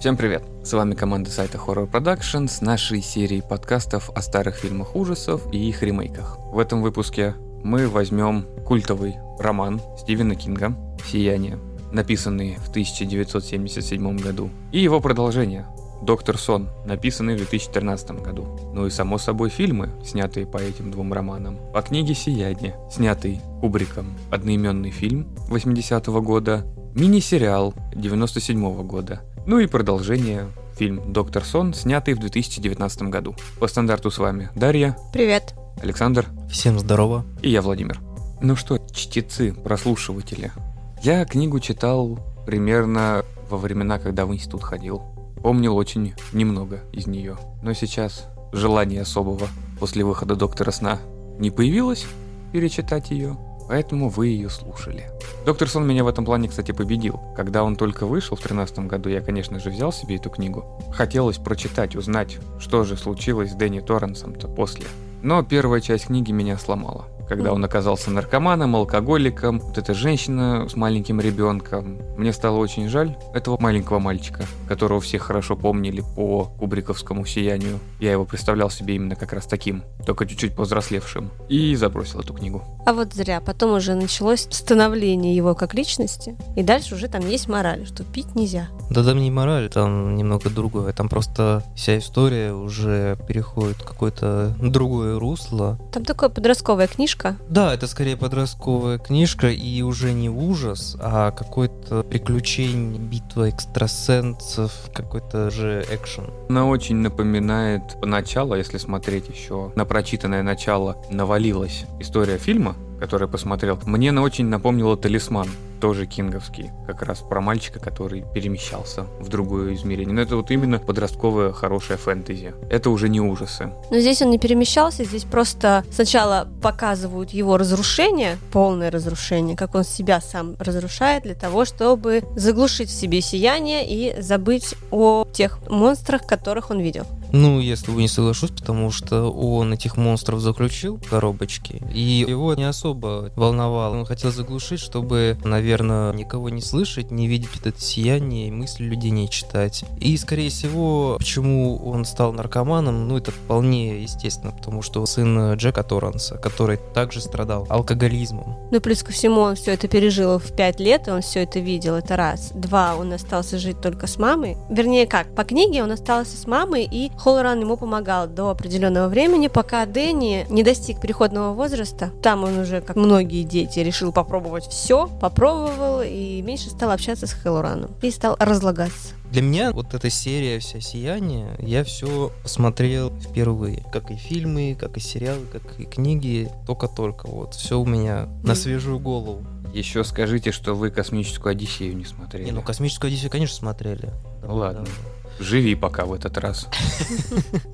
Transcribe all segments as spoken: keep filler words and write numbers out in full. Всем привет! С вами команда сайта Horror Production с нашей серией подкастов о старых фильмах ужасов и их ремейках. В этом выпуске мы возьмем культовый роман Стивена Кинга «Сияние», написанный в тысяча девятьсот семьдесят седьмом году, и его продолжение «Доктор Сон», написанный в две тысячи тринадцатом году. Ну и само собой фильмы, снятые по этим двум романам. По книге «Сияние», снятый Кубриком, одноименный фильм восьмидесятого года, мини-сериал девяносто седьмого года. Ну и продолжение, фильм «Доктор Сон», снятый в две тысячи девятнадцатом году. По стандарту с вами Дарья. Привет. Александр. Всем здорово. И я, Владимир. Ну что, чтецы, прослушиватели. Я книгу читал примерно во времена, когда в институт ходил. Помнил очень немного из нее. Но сейчас желания особого после выхода «Доктора Сна» не появилось перечитать ее. Поэтому вы ее слушали. «Доктор Сон» меня в этом плане, кстати, победил. Когда он только вышел в тринадцатом году, я, конечно же, взял себе эту книгу. Хотелось прочитать, узнать, что же случилось с Дэнни Торренсом-то после. Но первая часть книги меня сломала. Когда он оказался наркоманом, алкоголиком, вот эта женщина с маленьким ребенком. Мне стало очень жаль этого маленького мальчика, которого все хорошо помнили по кубриковскому «Сиянию». Я его представлял себе именно как раз таким, только чуть-чуть повзрослевшим. И забросил эту книгу. А вот зря. Потом уже началось становление его как личности, и дальше уже там есть мораль, что пить нельзя. Да там не мораль, там немного другое. Там просто вся история уже переходит в какое-то другое русло. Там такая подростковая книжка. Да, это скорее подростковая книжка, и уже не ужас, а какое-то приключение, битва экстрасенсов, какой-то же экшен. Она очень напоминает начало, если смотреть еще на прочитанное начало навалилась история фильма, который посмотрел. Мне она очень напомнила «Талисман», тоже кинговский, как раз про мальчика, который перемещался в другое измерение. Но это вот именно подростковая хорошая фэнтези. Это уже не ужасы. Но здесь он не перемещался, здесь просто сначала показывают его разрушение, полное разрушение, как он себя сам разрушает для того, чтобы заглушить в себе сияние и забыть о тех монстрах, которых он видел. Ну, я с тобой не соглашусь, потому что он этих монстров заключил в коробочки, и его не особо волновало. Он хотел заглушить, чтобы, наверное, никого не слышать, не видеть вот это сияние, и мысли людей не читать. И, скорее всего, почему он стал наркоманом, ну, это вполне естественно, потому что сын Джека Торренса, который также страдал алкоголизмом. Ну, плюс ко всему, он все это пережил в пять лет, и он все это видел, это раз. Два, он остался жить только с мамой. Вернее, как, по книге он остался с мамой, и Холлоран ему помогал до определенного времени, пока Дэнни не достиг переходного возраста. Там он уже, как многие дети, решил попробовать все, попробовал и меньше стал общаться с Холлораном и стал разлагаться. Для меня вот эта серия вся «Сияние», я все посмотрел впервые. Как и фильмы, как и сериалы, как и книги, только-только. Вот все у меня mm. на свежую голову. Еще скажите, что вы «Космическую Одиссею» не смотрели. Не, ну «Космическую Одиссею», конечно, смотрели. Да, ладно. Да. Живи пока в этот раз.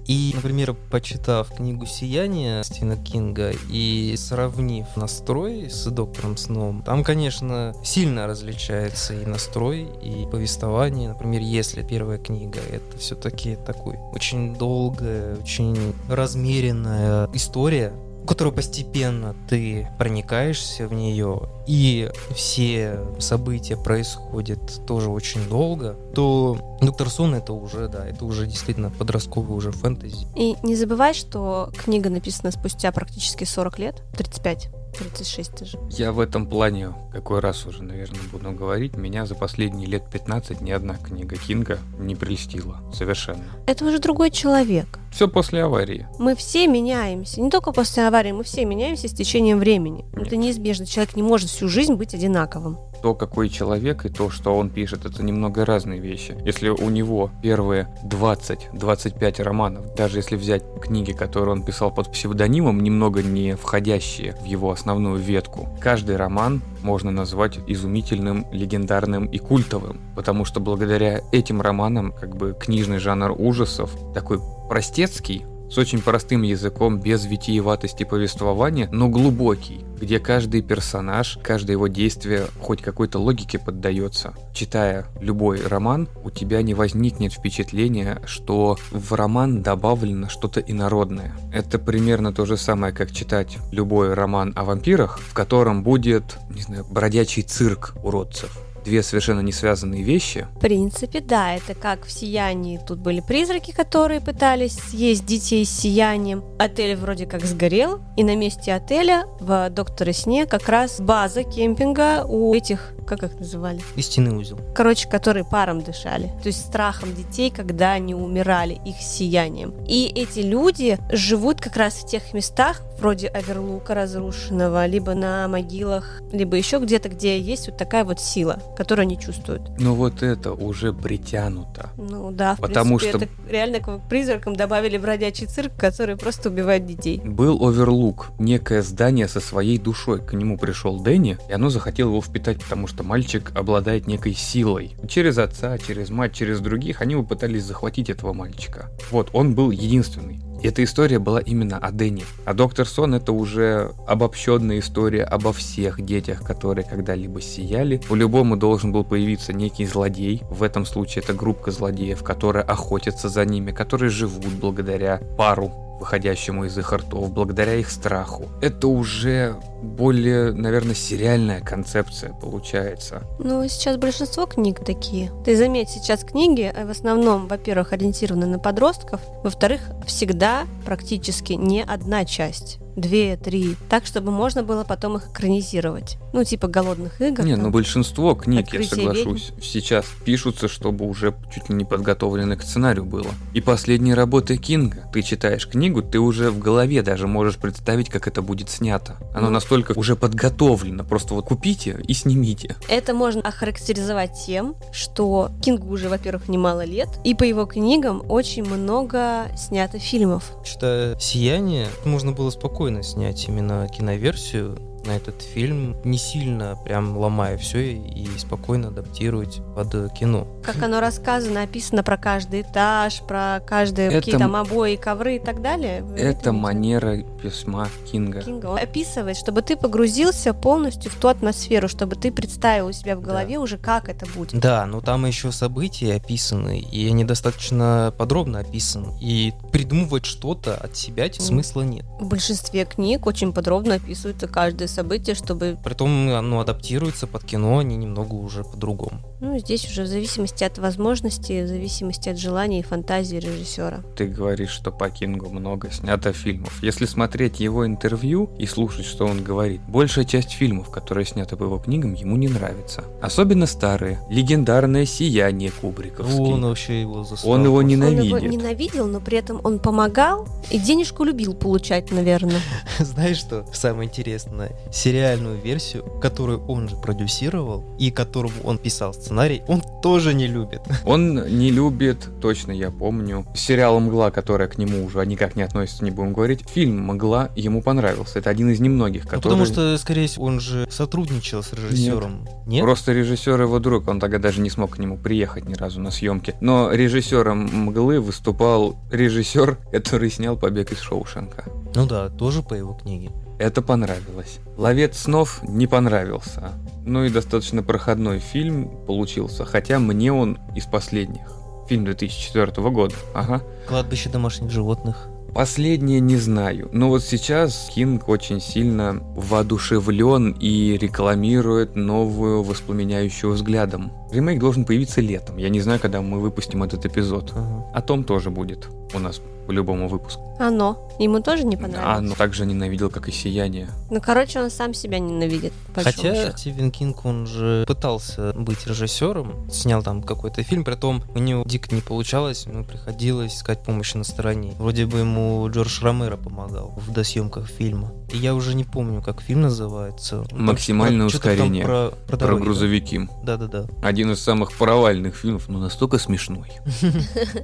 И, например, почитав книгу «Сияние» Стивена Кинга и сравнив настрой с «Доктором Сном», там, конечно, сильно различается и настрой, и повествование. Например, если первая книга, это все-таки такой очень долгая, очень размеренная история, в которую постепенно ты проникаешься в нее, и все события происходят тоже очень долго, то «Доктор Сон» — это уже, да, это уже действительно подростковый уже фэнтези. И не забывай, что книга написана спустя практически сорок лет, тридцать пять. тридцать шесть даже. Я в этом плане, какой раз уже, наверное, буду говорить, меня за последние лет пятнадцать ни одна книга Кинга не прельстила. Совершенно. Это уже другой человек. Все после аварии. Мы все меняемся. Не только после аварии, мы все меняемся с течением времени. Нет. Это неизбежно. Человек не может всю жизнь быть одинаковым. То, какой человек, и то, что он пишет, это немного разные вещи. Если у него первые двадцать-двадцать пять романов, даже если взять книги, которые он писал под псевдонимом, немного не входящие в его основную ветку, каждый роман можно назвать изумительным, легендарным и культовым, потому что благодаря этим романам как бы книжный жанр ужасов, такой простецкий, с очень простым языком, без витиеватости повествования, но глубокий, где каждый персонаж, каждое его действие хоть какой-то логике поддается. Читая любой роман, у тебя не возникнет впечатления, что в роман добавлено что-то инородное. Это примерно то же самое, как читать любой роман о вампирах, в котором будет, не знаю, бродячий цирк уродцев. две совершенно не связанные вещи. В принципе, да, это как в «Сиянии». Тут были призраки, которые пытались съесть детей с сиянием. Отель вроде как сгорел, и на месте отеля в «Докторе Сне» как раз база кемпинга у этих, как их называли? Истинный узел. Короче, которые паром дышали, то есть страхом детей, когда они умирали, их сиянием. И эти люди живут как раз в тех местах, вроде Оверлука разрушенного, либо на могилах, либо еще где-то, где есть вот такая вот сила, которую они чувствуют. Ну вот это уже притянуто. Ну да, в Потому принципе, что... это реально к призракам добавили бродячий цирк, который просто убивает детей. Был Оверлук, некое здание со своей душой. К нему пришел Дэнни, и оно захотело его впитать, потому что мальчик обладает некой силой. Через отца, через мать, через других они попытались захватить этого мальчика. Вот, он был единственный. Эта история была именно о Дэнни. А «Доктор Сон» — это уже обобщенная история обо всех детях, которые когда-либо сияли. По-любому должен был появиться некий злодей. В этом случае это группа злодеев, которые охотятся за ними, которые живут благодаря пару, выходящему из их ртов, благодаря их страху. Это уже более, наверное, сериальная концепция получается. Ну, сейчас большинство книг такие. Ты заметь, сейчас книги в основном, во-первых, ориентированы на подростков, во-вторых, всегда практически не одна часть. Две, три. Так, чтобы можно было потом их экранизировать. Ну, типа «Голодных игр». Не, там, ну большинство книг, я соглашусь, ведьм. Сейчас пишутся, чтобы уже чуть ли не подготовлены к сценарию было. И последние работы Кинга. Ты читаешь книгу, ты уже в голове даже можешь представить, как это будет снято. Оно mm. настолько уже подготовлено. Просто вот купите и снимите. Это можно охарактеризовать тем, что Кингу уже, во-первых, немало лет, и по его книгам очень много снято фильмов. Читая «Сияние», можно было спокойно снять именно киноверсию на этот фильм, не сильно прям ломая все и спокойно адаптировать под кино. Как оно рассказано, описано про каждый этаж, про каждые это... какие там обои, ковры и так далее. Вы это манера письма Кинга. Кинга. Он описывает, чтобы ты погрузился полностью в ту атмосферу, чтобы ты представил у себя в голове да. уже, как это будет. Да, но там еще события описаны, и они достаточно подробно описаны. И придумывать что-то от себя mm. смысла нет. В большинстве книг очень подробно описывается каждое события, чтобы... Притом оно адаптируется под кино, они немного уже по-другому. Ну, здесь уже в зависимости от возможностей, в зависимости от желаний и фантазии режиссера. Ты говоришь, что по Кингу много снято фильмов. Если смотреть его интервью и слушать, что он говорит, большая часть фильмов, которые сняты по его книгам, ему не нравится. Особенно старые. Легендарное «Сияние» кубриковский. Он вообще его засрал. Он его ненавидит. Он его ненавидел, но при этом он помогал и денежку любил получать, наверное. Знаешь, что самое интересное? Сериальную версию, которую он же продюсировал и которому он писал сценарий, он тоже не любит. Он не любит, точно я помню, сериал «Мгла», которая к нему уже никак не относится, не будем говорить. Фильм «Мгла» ему понравился. Это один из немногих, который... Ну, потому что, скорее всего, он же сотрудничал с режиссером. Нет. Нет? Просто режиссер его друг, он тогда даже не смог к нему приехать ни разу на съемки. Но режиссером «Мглы» выступал режиссер, который снял «Побег из Шоушенка». Ну да, тоже по его книге. Это понравилось. «Ловец снов» не понравился. Ну и достаточно проходной фильм получился, хотя мне он из последних. Фильм две тысячи четвёртого года. Ага. «Кладбище домашних животных». Последнее не знаю, но вот сейчас Кинг очень сильно воодушевлен и рекламирует новую воспламеняющую взглядом. Ремейк должен появиться летом. Я не знаю, когда мы выпустим этот эпизод. Ага. О том тоже будет у нас по любому выпуску. Оно. Ему тоже не понравилось? Оно также ненавидел, как и «Сияние». Ну, короче, он сам себя ненавидит. Хотя Стивен Кинг, он же пытался быть режиссером, снял там какой-то фильм, притом у него дико не получалось, ему приходилось искать помощь на стороне. Вроде бы ему Джордж Ромеро помогал в досъемках фильма. И я уже не помню, как фильм называется. «Максимальное там, ускорение». Про, про, дороги, про грузовики. Да-да-да. Один из самых провальных фильмов, но настолько смешной.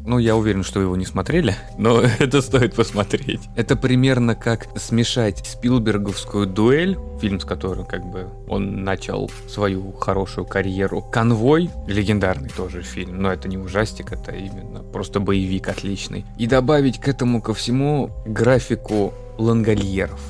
Ну, я уверен, что вы его не смотрели, но это стоит посмотреть. Это примерно как смешать спилберговскую «Дуэль», фильм, с которым как бы он начал свою хорошую карьеру, «Конвой», легендарный тоже фильм, но это не ужастик, это именно просто боевик отличный, и добавить к этому ко всему графику «Лангольеров».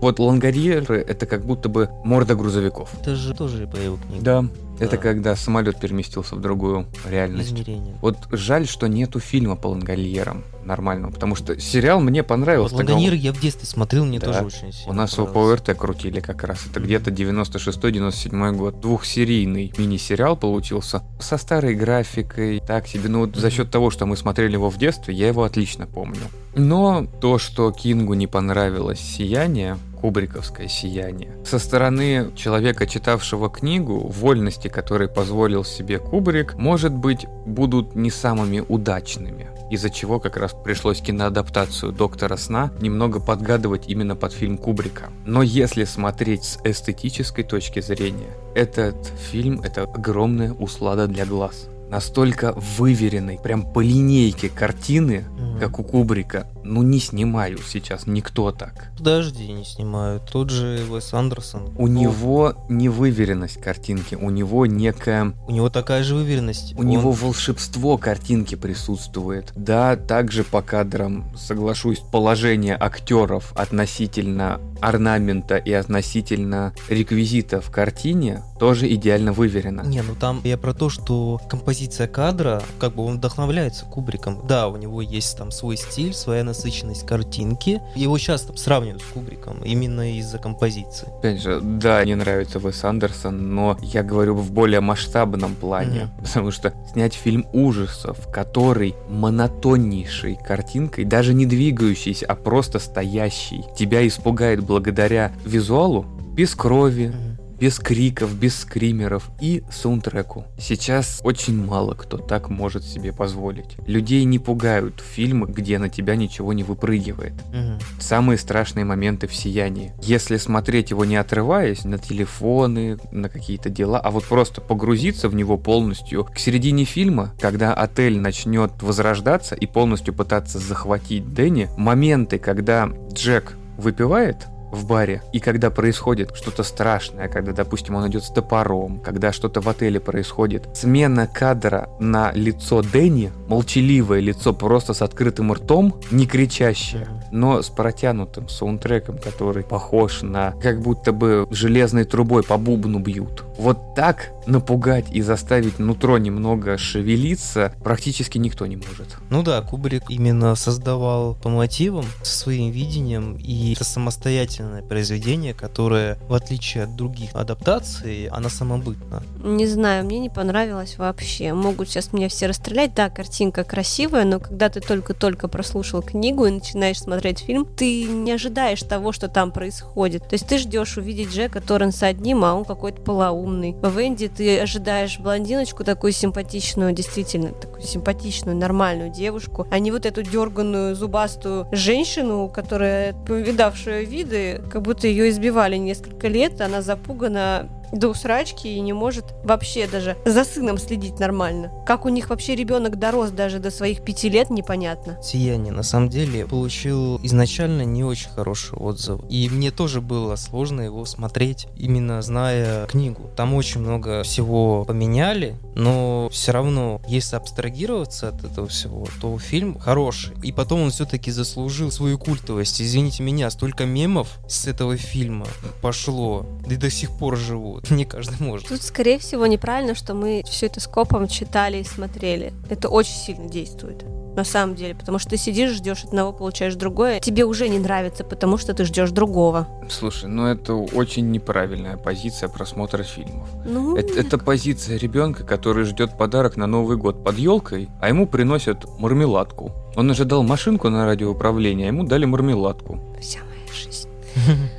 Вот «Лангольеры» — это как будто бы морда грузовиков. Это же тоже по его книге. Да. Это да. Когда самолет переместился в другую реальность. Измерение. Вот жаль, что нету фильма по «Лангольерам». нормальному, потому что сериал мне понравился. Вот «Лангольеры» он... я в детстве смотрел, мне да. тоже очень сильно. У нас его по ОРТ крутили как раз, это mm-hmm. где-то девяносто шестой девяносто седьмой год. Двухсерийный мини-сериал получился со старой графикой, так себе, но вот mm-hmm. за счет того, что мы смотрели его в детстве, я его отлично помню. Но то, что Кингу не понравилось «Сияние», кубриковское «Сияние», со стороны человека, читавшего книгу, вольности, которые позволил себе Кубрик, может быть, будут не самыми удачными, из-за чего как раз пришлось киноадаптацию «Доктора Сна» немного подгадывать именно под фильм Кубрика. Но если смотреть с эстетической точки зрения, этот фильм — это огромная услада для глаз. Настолько выверенной, прям по линейке картины, mm-hmm. как у Кубрика, ну не снимаю сейчас никто так. Подожди, не снимаю. Тут же Уэс Андерсон. У О. него невыверенность картинки, у него некая... У него такая же выверенность. У Он... него волшебство картинки присутствует. Да, также по кадрам, соглашусь, положение актеров относительно орнамента и относительно реквизита в картине тоже идеально выверено. Не, ну там я про то, что композиция кадра, как бы он вдохновляется Кубриком. Да, у него есть там свой стиль, своя насыщенность картинки. Его часто сравнивают с Кубриком именно из-за композиции. Опять же, да, мне нравится Уэс Андерсон, но я говорю в более масштабном плане, mm-hmm. потому что снять фильм ужасов, который монотоннейшей картинкой, даже не двигающейся, а просто стоящей, тебя испугает благодаря визуалу, без крови, mm-hmm. без криков, без скримеров и саундтреку. Сейчас очень мало кто так может себе позволить. Людей не пугают фильмы, где на тебя ничего не выпрыгивает. Mm-hmm. Самые страшные моменты в «Сиянии». Если смотреть его не отрываясь на телефоны, на какие-то дела, а вот просто погрузиться в него полностью, к середине фильма, когда отель начнет возрождаться и полностью пытаться захватить Дэнни, моменты, когда Джек выпивает в баре, и когда происходит что-то страшное, когда, допустим, он идет с топором, когда что-то в отеле происходит, смена кадра на лицо Дэнни, молчаливое лицо, просто с открытым ртом, не кричащее, но с протянутым саундтреком, который похож на как будто бы железной трубой по бубну бьют. Вот так напугать и заставить нутро немного шевелиться практически никто не может. Ну да, Кубрик именно создавал по мотивам, со своим видением, и это самостоятельное произведение, которое, в отличие от других адаптаций, она самобытна. Не знаю, мне не понравилось вообще. Могут сейчас меня все расстрелять. Да, картинка красивая, но когда ты только-только прослушал книгу и начинаешь смотреть фильм, ты не ожидаешь того, что там происходит. То есть ты ждешь увидеть Джека Торренса одним, а он какой-то полоумный. В «Венди» ты ожидаешь блондиночку такую симпатичную, действительно, такую симпатичную, нормальную девушку, а не вот эту дерганую, зубастую женщину, которая, видавшую виды, как будто ее избивали несколько лет, она запугана до усрачки и не может вообще даже за сыном следить нормально. Как у них вообще ребенок дорос даже до своих пяти лет, непонятно. «Сияние» на самом деле получил изначально не очень хороший отзыв. И мне тоже было сложно его смотреть, именно зная книгу. Там очень много всего поменяли, но все равно, если абстрагироваться от этого всего, то фильм хороший. И потом он все-таки заслужил свою культовость. Извините меня, столько мемов с этого фильма пошло, да и до сих пор живут. Не каждый может. Тут, скорее всего, неправильно, что мы все это скопом читали и смотрели. Это очень сильно действует, на самом деле, потому что ты сидишь, ждешь одного, получаешь другое, тебе уже не нравится, потому что ты ждешь другого. Слушай, ну это очень неправильная позиция просмотра фильмов. Ну, это, это позиция ребенка, который ждет подарок на Новый год под елкой, а ему приносят мармеладку. Он ожидал машинку на радиоуправление, а ему дали мармеладку. Вся моя жизнь.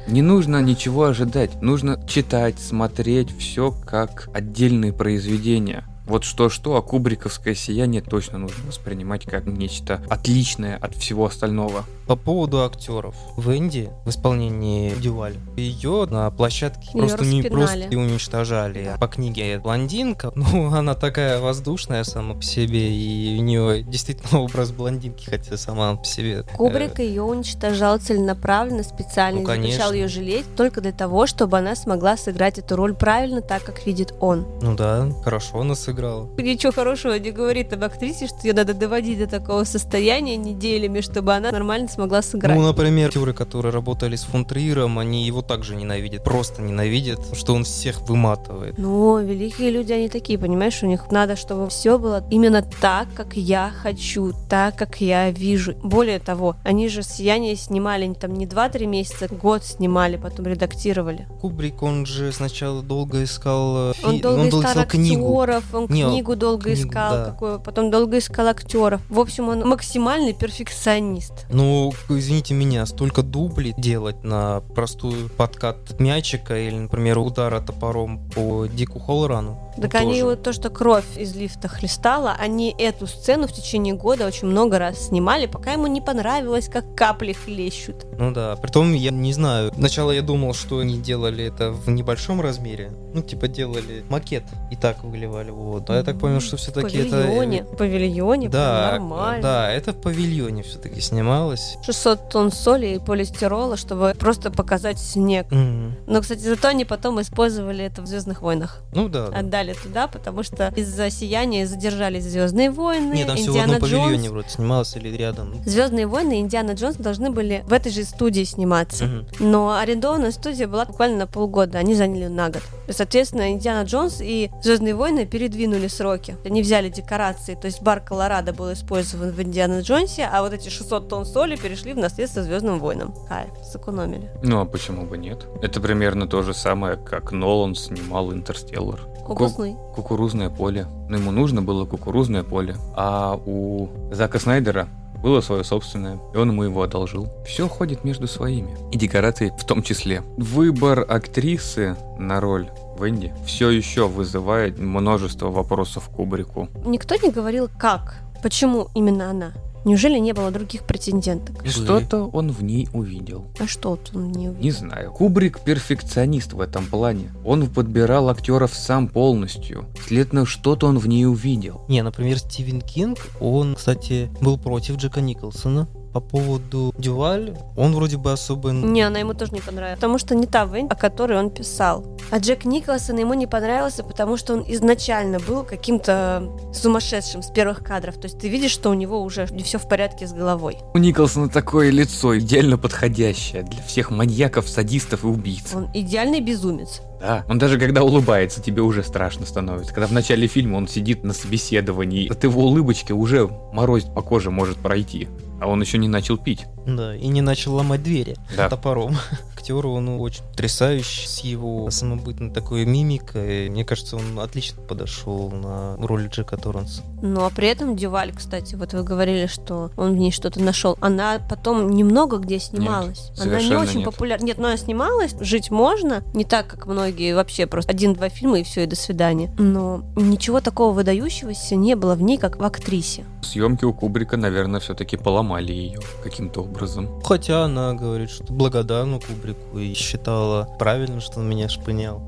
Не нужно ничего ожидать, нужно читать, смотреть все как отдельные произведения. Вот что-что, а кубриковское «Сияние» точно нужно воспринимать как нечто отличное от всего остального. По поводу актеров. Венди в исполнении Дюваль, ее на площадке её просто распинали. не просто уничтожали. По книге блондинка, ну она такая воздушная сама по себе, и у нее действительно образ блондинки, хотя сама по себе. Кубрик ее уничтожал целенаправленно, специально, ну, запрещал ее жалеть только для того, чтобы она смогла сыграть эту роль правильно, так как видит он. Ну да, хорошо она сыграла. сыграла. Ничего хорошего не говорит об актрисе, что ее надо доводить до такого состояния неделями, чтобы она нормально смогла сыграть. Ну, например, актеры, которые работали с фон Триером, они его также ненавидят, просто ненавидят, что он всех выматывает. Ну, великие люди, они такие, понимаешь, у них надо, чтобы все было именно так, как я хочу, так, как я вижу. Более того, они же «Сияние» снимали там не два-три месяца, год снимали, потом редактировали. Кубрик, он же сначала долго искал... Фи... Он долго он искал, искал актеров, книгу. он книгу Нет, долго книгу, искал, да. какую, потом долго искал актеров. В общем, он максимальный перфекционист. Ну, извините меня, столько дублей делать на простую подкат мячика или, например, удара топором по Дику Холлорану. Так тоже. Они вот то, что кровь из лифта хлестала, они эту сцену в течение года очень много раз снимали, пока ему не понравилось, как капли хлещут. Ну да, притом я не знаю. Сначала я думал, что они делали это в небольшом размере. Ну, типа делали макет и так выливали. Вот. А я так понял, что все-таки это... В павильоне. В павильоне, да, нормально. Да, это в павильоне все-таки снималось. шестьсот тонн соли и полистирола, чтобы просто показать снег. Mm-hmm. Но, кстати, зато они потом использовали это в «Звездных войнах». Ну да. Отдали туда, потому что из-за «Сияния» задержались «Звездные войны», Нет, там «Индиана Джонс». Нет, всего в одном павильоне вроде снималось или рядом. «Звездные войны» и «Индиана Джонс» должны были в этой же студии сниматься. Угу. Но арендованная студия была буквально на полгода, они заняли на год. Соответственно, «Индиана Джонс» и «Звездные войны» передвинули сроки. Они взяли декорации, то есть бар Колорадо был использован в «Индиана Джонсе», а вот эти шестьсот тонн соли перешли в наследство «Звездным войнам». Кайф, сэкономили. Ну, а почему бы нет? Это примерно то же самое, как Нолан снимал «Интерстеллар». Кукурузный. Кукурузное поле. Но ему нужно было кукурузное поле. А у Зака Снайдера было свое собственное, и он ему его одолжил. Все ходит между своими. И декорации в том числе. Выбор актрисы на роль Венди все еще вызывает множество вопросов к Кубрику. Никто не говорил, как, почему именно она. Неужели не было других претенденток? Что-то он в ней увидел. А что он в ней увидел? Не знаю. Кубрик перфекционист в этом плане. Он подбирал актеров сам полностью. Следовательно, что-то он в ней увидел. Не, например, Стивен Кинг, он, кстати, был против Джека Николсона. По поводу Дюваль, он вроде бы особо... Не, она ему тоже не понравилась, потому что не та Венди, о которой он писал. А Джек Николсон ему не понравился, потому что он изначально был каким-то сумасшедшим с первых кадров. То есть ты видишь, что у него уже не все в порядке с головой. У Николсона такое лицо, идеально подходящее для всех маньяков, садистов и убийц. Он идеальный безумец. Да, он даже когда улыбается, тебе уже страшно становится. Когда в начале фильма он сидит на собеседовании, от его улыбочки уже мороз по коже может пройти. А он еще не начал пить. Да, и не начал ломать двери, да, топором. Актер, он очень потрясающий, с его самобытной такой мимикой. Мне кажется, он отлично подошел на роль Джека Торренса. Ну, а при этом Дюваль, кстати, вот вы говорили, что он в ней что-то нашел. Она потом немного где снималась. Нет, она не очень популярна. Нет, но она снималась, жить можно. Не так, как многие вообще, просто один-два фильма и все, и до свидания. Но ничего такого выдающегося не было в ней, как в актрисе. Съемки у Кубрика, наверное, все-таки поломали ее каким-то образом. Хотя она говорит, что благодарна Кубрику и считала правильным, что он меня шпынял.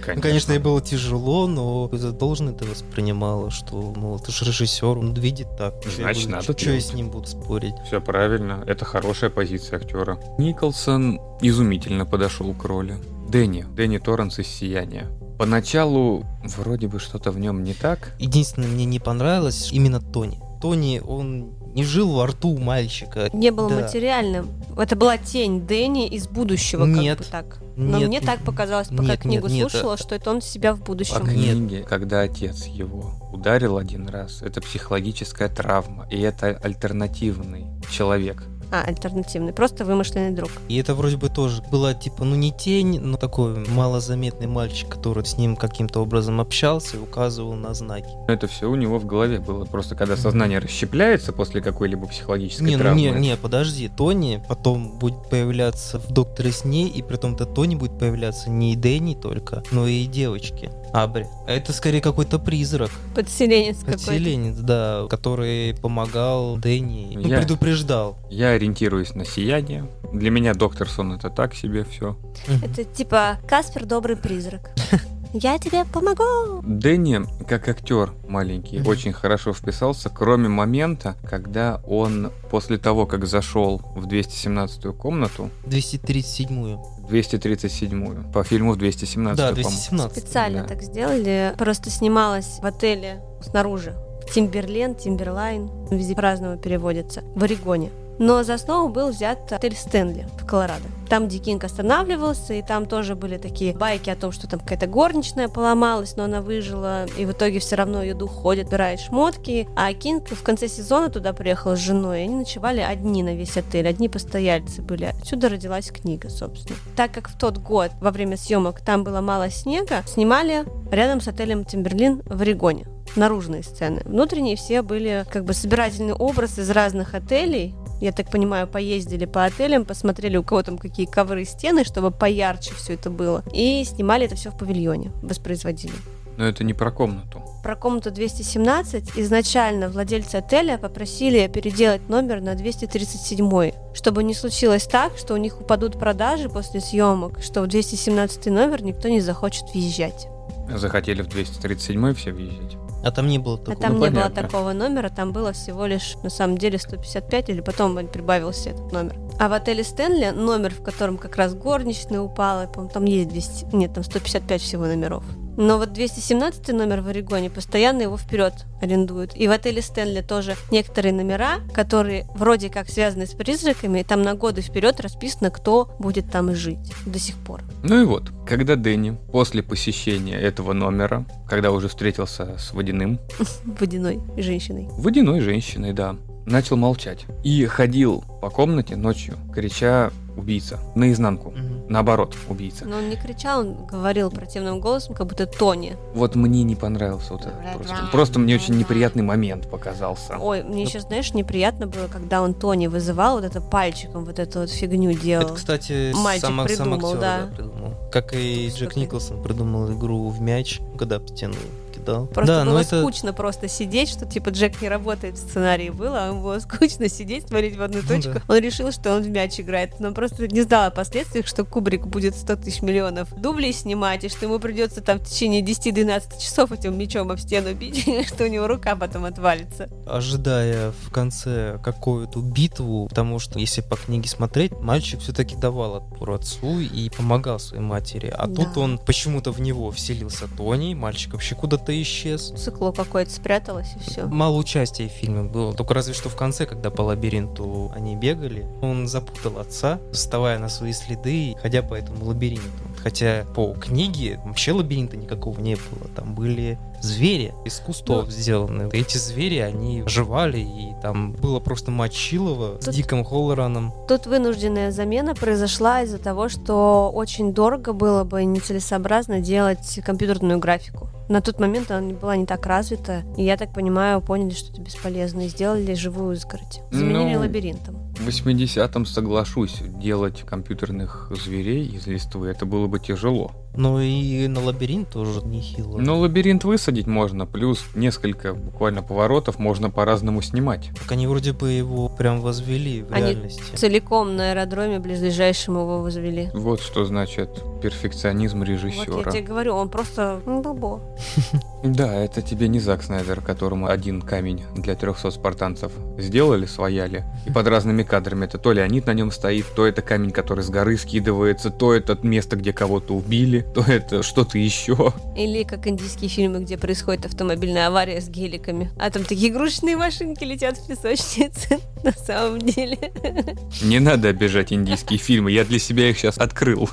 Конечно. Ну, конечно, ей было тяжело, но задолженно это воспринимала, что, мол, ты же режиссер, он видит так. Значит, буду, надо что я с ним буду спорить? Все правильно, это хорошая позиция актера. Николсон изумительно подошел к роли. Дэнни, Дэнни Торренс из «Сияния». Поначалу вроде бы что-то в нем не так. Единственное, мне не понравилось именно Тони. Тони, он... не жил во рту мальчика. Не был, да, материальным. Это была тень Дэнни из будущего, нет, как бы так. Но нет, мне так показалось, пока нет, книгу нет, слушала, нет, что это он себя в будущем. По книге, когда отец его ударил один раз, это психологическая травма, и это альтернативный человек. А, альтернативный, просто вымышленный друг. И это вроде бы тоже была, типа, ну не тень, но такой малозаметный мальчик, который с ним каким-то образом общался и указывал на знаки. Это все у него в голове было, просто когда сознание расщепляется после какой-либо психологической не, травмы. Не, не, подожди, Тони потом будет появляться в «Докторе Сне», и при том-то Тони будет появляться не Дэнни только, но и девочки. Абре. Это скорее какой-то призрак. Подселенец какой-то. Подселенец, да, который помогал Дэнни, ну, я, предупреждал. Я ориентируюсь на «Сияние». Для меня «Доктор Сон» — это так себе все. Это типа Каспер — добрый призрак. Я тебе помогу! Дэнни, как актер маленький, очень хорошо вписался, кроме момента, когда он после того, как зашел в двести семнадцатую комнату... двести тридцать седьмую. двести тридцать седьмую. По фильму в двести семнадцатую, да, двести семнадцатую. Специально да. так сделали. Просто снималась в отеле снаружи. Тимберлен, Тимберлайн. Везде по-разному переводится. В Орегоне. Но за основу был взят отель Стэнли в Колорадо. Там Дик Кинг останавливался, и там тоже были такие байки о том, что там какая-то горничная поломалась, но она выжила, и в итоге все равно ее дух ходит, убирает шмотки. А Кинг в конце сезона туда приехал с женой, и они ночевали одни на весь отель, одни постояльцы были. Отсюда родилась книга, собственно. Так как в тот год, во время съемок, там было мало снега, снимали рядом с отелем Тимберлин в Орегоне. Наружные сцены. Внутренние все были как бы собирательный образ из разных отелей. Я так понимаю, поездили по отелям, посмотрели, у кого там какие ковры и стены, чтобы поярче все это было. И снимали это все в павильоне, воспроизводили. Но это не про комнату. Про комнату двести семнадцать изначально владельцы отеля попросили переделать номер на двести тридцать седьмой, чтобы не случилось так, что у них упадут продажи после съемок, что в двести семнадцатый номер никто не захочет въезжать. Захотели в двести тридцать седьмой все въезжать. А там не было такого. А там ну, не понятно. Было такого номера, там было всего лишь, на самом деле, сто пятьдесят пять, или потом прибавился этот номер. А в отеле Стэнли номер, в котором как раз горничная упала, по-моему, там есть двести, нет, там сто пятьдесят пять всего номеров. Но вот двести семнадцатый номер в Орегоне постоянно его вперед арендуют. И в отеле Стэнли тоже некоторые номера, которые вроде как связаны с призраками, и там на годы вперед расписано, кто будет там жить до сих пор. Ну и вот, когда Дэнни после посещения этого номера, когда уже встретился с водяным... Водяной женщиной. Водяной женщиной, да. Начал молчать. И ходил по комнате ночью, крича «убийца» наизнанку. Наоборот, убийца. Но он не кричал, он говорил противным голосом, как будто Тони. Вот мне не понравился вот этот просто. Просто мне очень неприятный момент показался. Ой, мне еще, знаешь, неприятно было, когда он Тони вызывал, вот это пальчиком, вот эту вот фигню делал. Это, кстати, мальчик сам, придумал, сам актер, да. да, придумал. Как и Джек Николсон придумал игру в мяч, когда в стену кидал. Просто да, было скучно это... просто сидеть, что типа Джек не работает в сценарии было, а ему было скучно сидеть, смотреть в одну точку. Да. Он решил, что он в мяч играет, но просто не знал о последствиях, что Кубрик будет сто тысяч миллионов дублей снимать, и что ему придется там в течение десяти-двенадцати часов этим мячом об стену бить, и что у него рука потом отвалится. Ожидая в конце какую-то битву, потому что, если по книге смотреть, мальчик все-таки давал отпор отцу и помогал своей матери. А да. тут он почему-то в него вселился Тони, мальчик вообще куда-то исчез. Сыкло какое-то спряталось, и все. Мало участия в фильме было, только разве что в конце, когда по лабиринту они бегали, он запутал отца, вставая на свои следы, ходя по этому лабиринту. Хотя по книге вообще лабиринта никакого не было. Там были звери из кустов да. сделаны. Эти звери, они оживали, и там было просто мочилово тут, с Диком Холлораном. Тут вынужденная замена произошла из-за того, что очень дорого было бы нецелесообразно делать компьютерную графику. На тот момент она была не так развита, и, я так понимаю, поняли, что это бесполезно, и сделали живую изгородь. Заменили ну, лабиринтом. В восьмидесятом, соглашусь, делать компьютерных зверей из листвы, это было бы тяжело. Ну и на лабиринт тоже нехило. Но лабиринт высадить можно, плюс несколько буквально поворотов можно по-разному снимать. Так они вроде бы его прям возвели в они реальности. Целиком на аэродроме ближайшем его возвели. Вот что значит перфекционизм режиссера. Вот я тебе говорю, он просто бабо. Да, это тебе не Зак Снайдер, которому один камень для трехсот спартанцев сделали, свояли, и под разными кадрами это то Леонид на нем стоит, то это камень, который с горы скидывается, то это место, где кого-то убили, то это что-то еще. Или как индийские фильмы, где происходит автомобильная авария с геликами, а там такие игрушечные машинки летят в песочнице. На самом деле. Не надо обижать индийские фильмы, я для себя их сейчас открыл.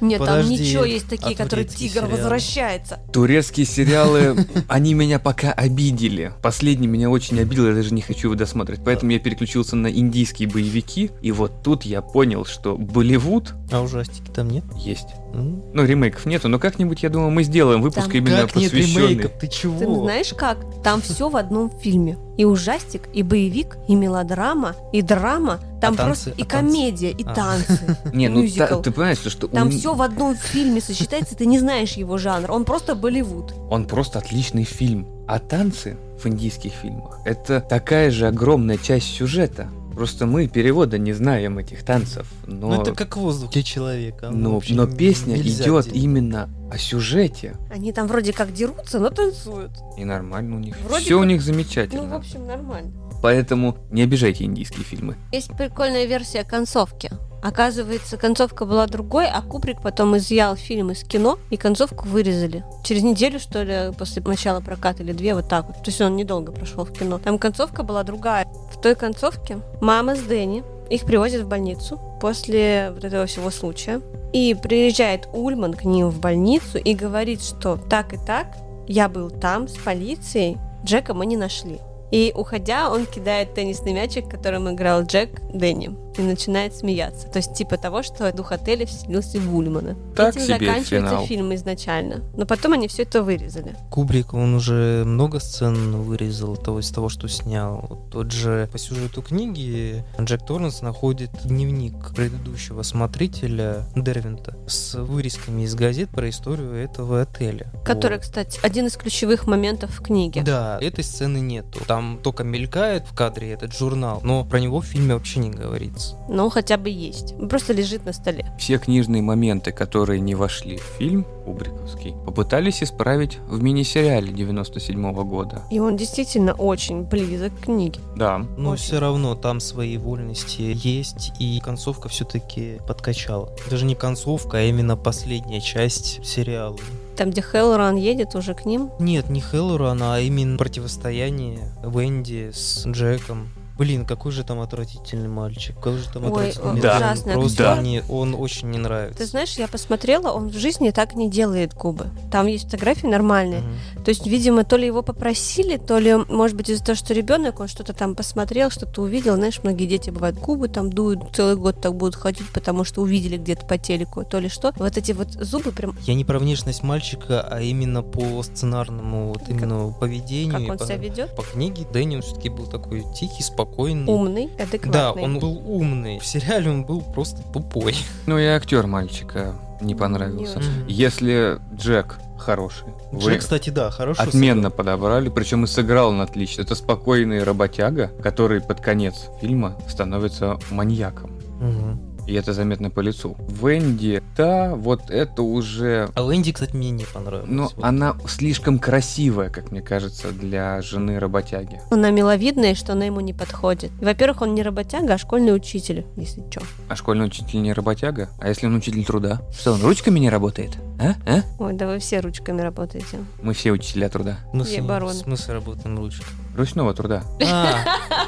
Нет, там ничего, есть такие, которые тигр возвращается. Турецкие сериалы, они меня пока обидели. Последний меня очень обидел, я даже не хочу его досматривать. Поэтому я переключился на индийские боевики, и вот тут я понял, что Болливуд... А ужастики там нет? Есть. Mm-hmm. Ну, ремейков нету, но как-нибудь, я думаю, мы сделаем выпуск там именно как посвященный. Нет ремейков, ты чего? Ты знаешь как? Там все в одном фильме. И ужастик, и боевик, и мелодрама, и драма. Там а танцы, просто и а комедия, танцы. и а. танцы. Не, ну та, ты понимаешь, что... Там у... все в одном фильме сочетается, ты не знаешь его жанр. Он просто Болливуд. Он просто отличный фильм. А танцы в индийских фильмах — это такая же огромная часть сюжета. Просто мы перевода не знаем этих танцев, но... Ну это как воздух для человека. Но, но песня идет делать. Именно о сюжете. Они там вроде как дерутся, но танцуют. И нормально у них. Вроде Все как... у них замечательно. Ну, в общем, нормально. Поэтому не обижайте индийские фильмы. Есть прикольная версия концовки. Оказывается, концовка была другой, а Кубрик потом изъял фильм из кино, и концовку вырезали. Через неделю, что ли, после начала проката, или две, вот так вот. То есть он недолго прошел в кино. Там концовка была другая. В той концовке мама с Дэнни их привозят в больницу после вот этого всего случая. И приезжает Ульман к ним в больницу и говорит, что так и так, я был там с полицией, Джека мы не нашли. И, уходя, он кидает теннисный мячик, которым играл Джек, Дэнни, и начинает смеяться. То есть типа того, что дух отеля вселился в Ульмана. Так Этим себе заканчивается финал. Фильм изначально. Но потом они все это вырезали. Кубрик, он уже много сцен вырезал того, из того, что снял. Вот тот же по сюжету книги Джек Торренс находит дневник предыдущего смотрителя Дервинта с вырезками из газет про историю этого отеля. Который, вот. Кстати, один из ключевых моментов в книге. Да, этой сцены нету. Там только мелькает в кадре этот журнал, но про него в фильме вообще не говорится. Ну, хотя бы есть. Он просто лежит на столе. Все книжные моменты, которые не вошли в фильм кубриковский, попытались исправить в мини-сериале девяносто седьмого года. И он действительно очень близок к книге. Да. Но очень. Все равно там свои вольности есть, и концовка все-таки подкачала. Даже не концовка, а именно последняя часть сериала. Там, где Холлоран едет уже к ним? Нет, не Холлоран, а именно противостояние Венди с Джеком. Блин, какой же там отвратительный мальчик. Какой же там Ой, отвратительный да. мальчик. Просто да. не, он очень не нравится. Ты знаешь, я посмотрела, он в жизни так не делает губы. Там есть фотографии нормальные. Mm-hmm. То есть, видимо, то ли его попросили, то ли, может быть, из-за того, что ребенок, он что-то там посмотрел, что-то увидел. Знаешь, многие дети бывают губы там дуют, целый год так будут ходить, потому что увидели где-то по телеку, то ли что. Вот эти вот зубы прям... Я не про внешность мальчика, а именно по сценарному вот, именно как, поведению. Как он по, себя ведет? По книге Дэнни он все-таки был такой тихий, спокойный. Умный, адекватный. Да, он был умный. В сериале он был просто тупой. Ну и актер мальчика не понравился. Mm-hmm. Если Джек хороший. Джек, кстати, да, хороший. Отменно сыграл. Подобрали, причем и сыграл он отлично. Это спокойный работяга, который под конец фильма становится маньяком. Mm-hmm. И это заметно по лицу. Венди, да, вот это уже... А Венди, кстати, мне не понравилась. Но вот. Она слишком красивая, как мне кажется, для жены работяги. Она миловидная, что она ему не подходит. Во-первых, он не работяга, а школьный учитель, если что. А школьный учитель не работяга? А если он учитель труда? Что, он ручками не работает? А? А? Ой, да вы все ручками работаете. Мы все учителя труда. Мы с мы работаем ручками. Ручного труда. А,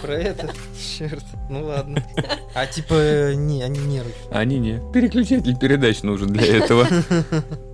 про это? Черт. Ну ладно. А типа, не, они не ручные. Они не. Переключатель передач нужен для этого.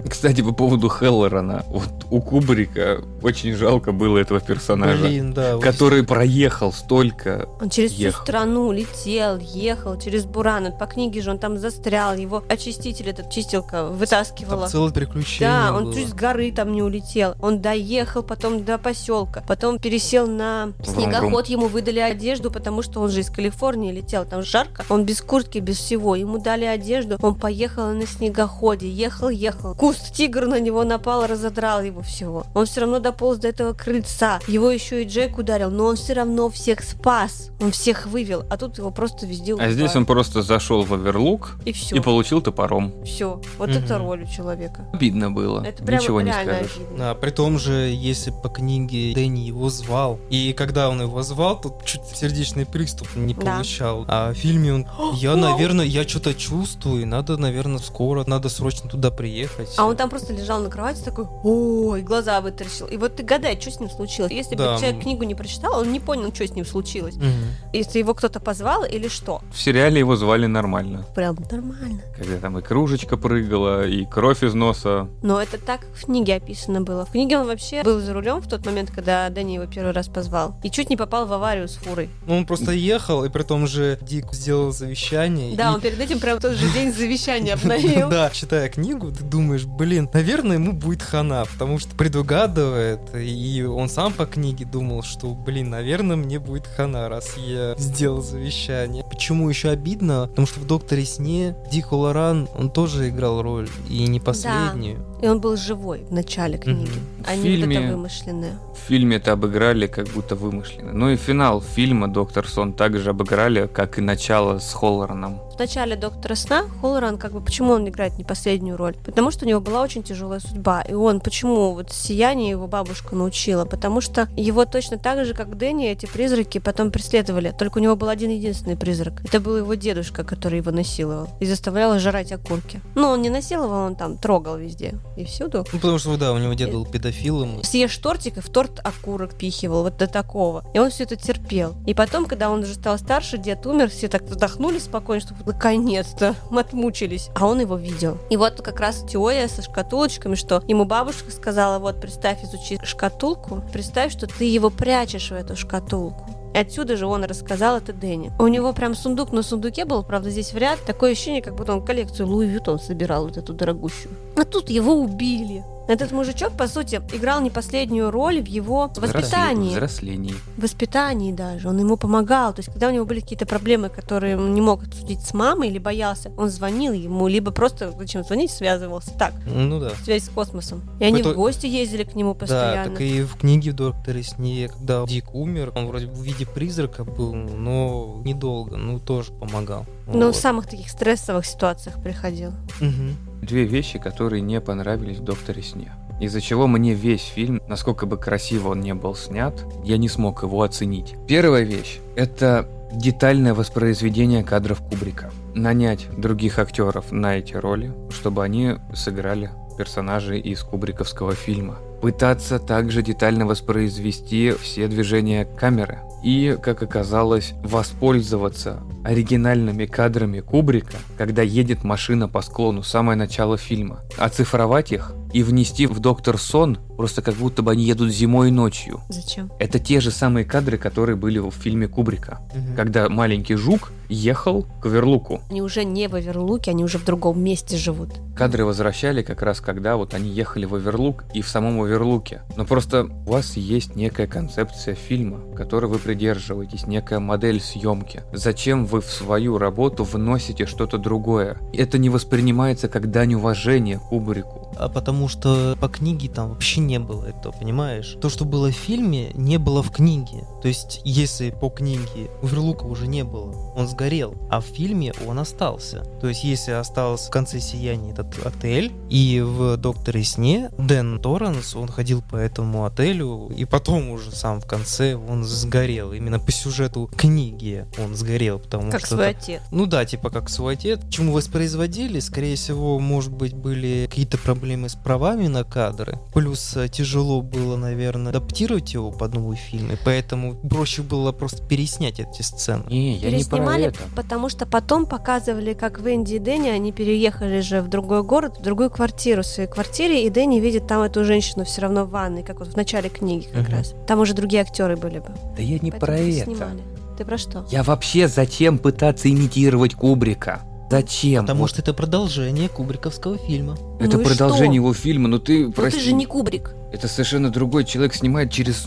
Кстати, по поводу Холлорана. Вот у Кубрика очень жалко было этого персонажа. Блин, да. Который очень... проехал столько. Он через ехал. Всю страну летел, ехал, через буран. По книге же он там застрял. Его очиститель, этот чистилка, вытаскивала. Там целое приключение Да, он было. Чуть с горы там не улетел. Он доехал потом до поселка. Потом пересел на На снегоход, ему выдали одежду, потому что он же из Калифорнии летел, там жарко. Он без куртки, без всего. Ему дали одежду, он поехал на снегоходе, ехал-ехал. Куст-тигр на него напал, разодрал его всего. Он все равно дополз до этого крыльца. Его еще и Джек ударил, но он все равно всех спас. Он всех вывел, а тут его просто везде убивали. А здесь он просто зашел в оверлук и, все. и получил топором. Все, вот угу. это роль у человека. Обидно было, это ничего не скажешь. А, при том же, если по книге Дэнни его звал, и когда он его звал, тут чуть сердечный приступ не получал. Да. А в фильме он... Я, наверное, я что-то чувствую, надо, наверное, скоро, надо срочно туда приехать. А он там просто лежал на кровати такой, ой, глаза вытаращил. И вот ты гадай, что с ним случилось. Если да. бы человек книгу не прочитал, он не понял, что с ним случилось. Угу. Если его кто-то позвал или что. В сериале его звали нормально. Прям нормально. Когда там и кружечка прыгала, и кровь из носа. Но это так в книге описано было. В книге он вообще был за рулем в тот момент, когда Дэнни его первый раз позвал. И чуть не попал в аварию с фурой. Он просто ехал, и при том же Дик сделал завещание. Да, и... он перед этим прям в тот же день завещание обновил. Да, читая книгу, ты думаешь, блин, наверное, ему будет хана, потому что предугадывает, и он сам по книге думал, что, блин, наверное, мне будет хана, раз я сделал завещание. Почему еще обидно? Потому что в «Докторе Сне» Дик Холлоран, он тоже играл роль, и не последнюю. Да, и он был живой в начале книги, а не вот это вымышленное. В фильме это обыграли как как будто вымышлены. Ну и финал фильма «Доктор Сон» также обыграли, как и начало с Холлораном. В начале «Доктора Сна» Холлоран, как бы, почему он играет не последнюю роль? Потому что у него была очень тяжелая судьба. И он, почему вот «Сияние» его бабушка научила? Потому что его точно так же, как Дэнни, эти призраки потом преследовали. Только у него был один единственный призрак. Это был его дедушка, который его насиловал и заставлял жрать окурки. Но он не насиловал, он там трогал везде и всюду. Ну, потому что, да, у него дед был педофилом. Съешь тортик, и в торт окурок пихивал, вот до такого. И он все это терпел. И потом, когда он уже стал старше, дед умер, все так вздохнули спокойно, что наконец-то мы отмучились. А он его видел. И вот как раз теория со шкатулочками, что ему бабушка сказала: вот представь, изучи шкатулку, представь, что ты его прячешь в эту шкатулку. И отсюда же он рассказал это Дэнни. У него прям сундук на сундуке был, правда, здесь в ряд. Такое ощущение, как будто он коллекцию Луи Вьюттон собирал, вот эту дорогущую. А тут его убили. Этот мужичок, по сути, играл не последнюю роль в его воспитании. Взрослении. В воспитании даже. Он ему помогал. То есть, когда у него были какие-то проблемы, которые он не мог обсудить с мамой или боялся, он звонил ему, либо просто, зачем звонить, связывался. Так. Ну да. Связь с космосом. И они это... в гости ездили к нему постоянно. Да, так и в книге в «Докторе Сне», когда Дик умер, он вроде бы в виде призрака был, но недолго, ну тоже помогал. Но вот в самых таких стрессовых ситуациях приходил. Угу. Две вещи, которые не понравились в «Докторе Сне», из-за чего мне весь фильм, насколько бы красиво он не был снят, я не смог его оценить. Первая вещь – это детальное воспроизведение кадров Кубрика. Нанять других актеров на эти роли, чтобы они сыграли персонажей из кубриковского фильма. Пытаться также детально воспроизвести все движения камеры. И, как оказалось, воспользоваться оригинальными кадрами Кубрика, когда едет машина по склону, самое начало фильма. Оцифровать их и внести в «Доктор Сон», просто как будто бы они едут зимой и ночью. Зачем? Это те же самые кадры, которые были в фильме Кубрика, угу. Когда маленький жук ехал к Оверлуку. Они уже не в Оверлуке, они уже в другом месте живут. Кадры возвращали как раз, когда вот они ехали в Оверлук и в самом Оверлуке. Но просто у вас есть некая концепция фильма, которой вы придерживаетесь, некая модель съемки. Зачем вы в свою работу вносите что-то другое? Это не воспринимается как дань уважения Кубрику. А потому что по книге там вообще не было этого, понимаешь? То, что было в фильме, не было в книге. То есть, если по книге Оверлука уже не было, он сгорел, а в фильме он остался. То есть, если остался в конце «Сияния» этот отель, и в «Докторе Сне» Дэн Торренс, он ходил по этому отелю, и потом уже сам в конце он сгорел. Именно по сюжету книги он сгорел, потому как что... Как свой это... отец. Ну да, типа как свой отец. Чему воспроизводили, скорее всего, может быть, были какие-то проблемы с правами на кадры, плюс тяжело было, наверное, адаптировать его под новый фильм, и поэтому проще было просто переснять эти сцены. Не, я не про это. Потому что потом показывали, как Венди и Дэнни, они переехали же в другой город, в другую квартиру, в своей квартире, и Дэнни видит там эту женщину все равно в ванной, как вот в начале книги как угу. раз. Там уже другие актеры были бы. Да я не про это. Ты про что? Я вообще зачем пытаться имитировать Кубрика? Зачем? Потому вот. что это продолжение кубриковского фильма. Это ну продолжение его фильма, но ты, но прости. Ты же не Кубрик. Это совершенно другой человек, снимает через...